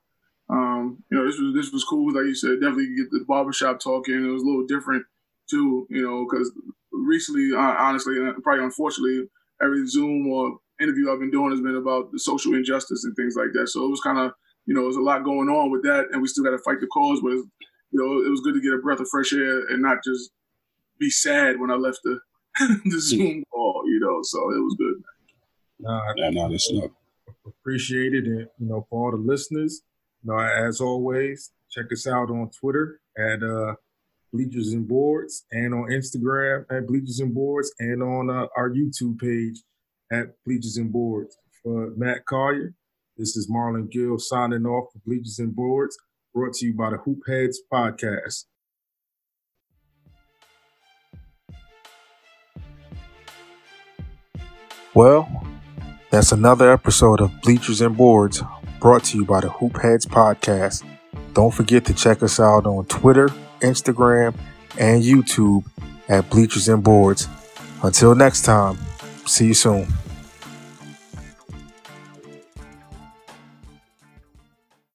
This was cool. Like you said, definitely get the barbershop talking. It was a little different too, because recently, honestly, probably unfortunately, every Zoom or interview I've been doing has been about the social injustice and things like that. So it was kind of, there's a lot going on with that, and we still got to fight the cause. But it was good to get a breath of fresh air and not just be sad when I left the the Zoom call. So it was good. Appreciate it, and for all the listeners. As always, check us out on Twitter at Bleachers and Boards, and on Instagram at Bleachers and Boards, and on our YouTube page at Bleachers and Boards. For Matt Collier, this is Marlon Gill signing off for Bleachers and Boards, brought to you by the Hoop Heads Podcast. Well, that's another episode of Bleachers and Boards, brought to you by the Hoop Heads Podcast. Don't forget to check us out on Twitter, Instagram, and YouTube at Bleachers and Boards. Until next time, see you soon.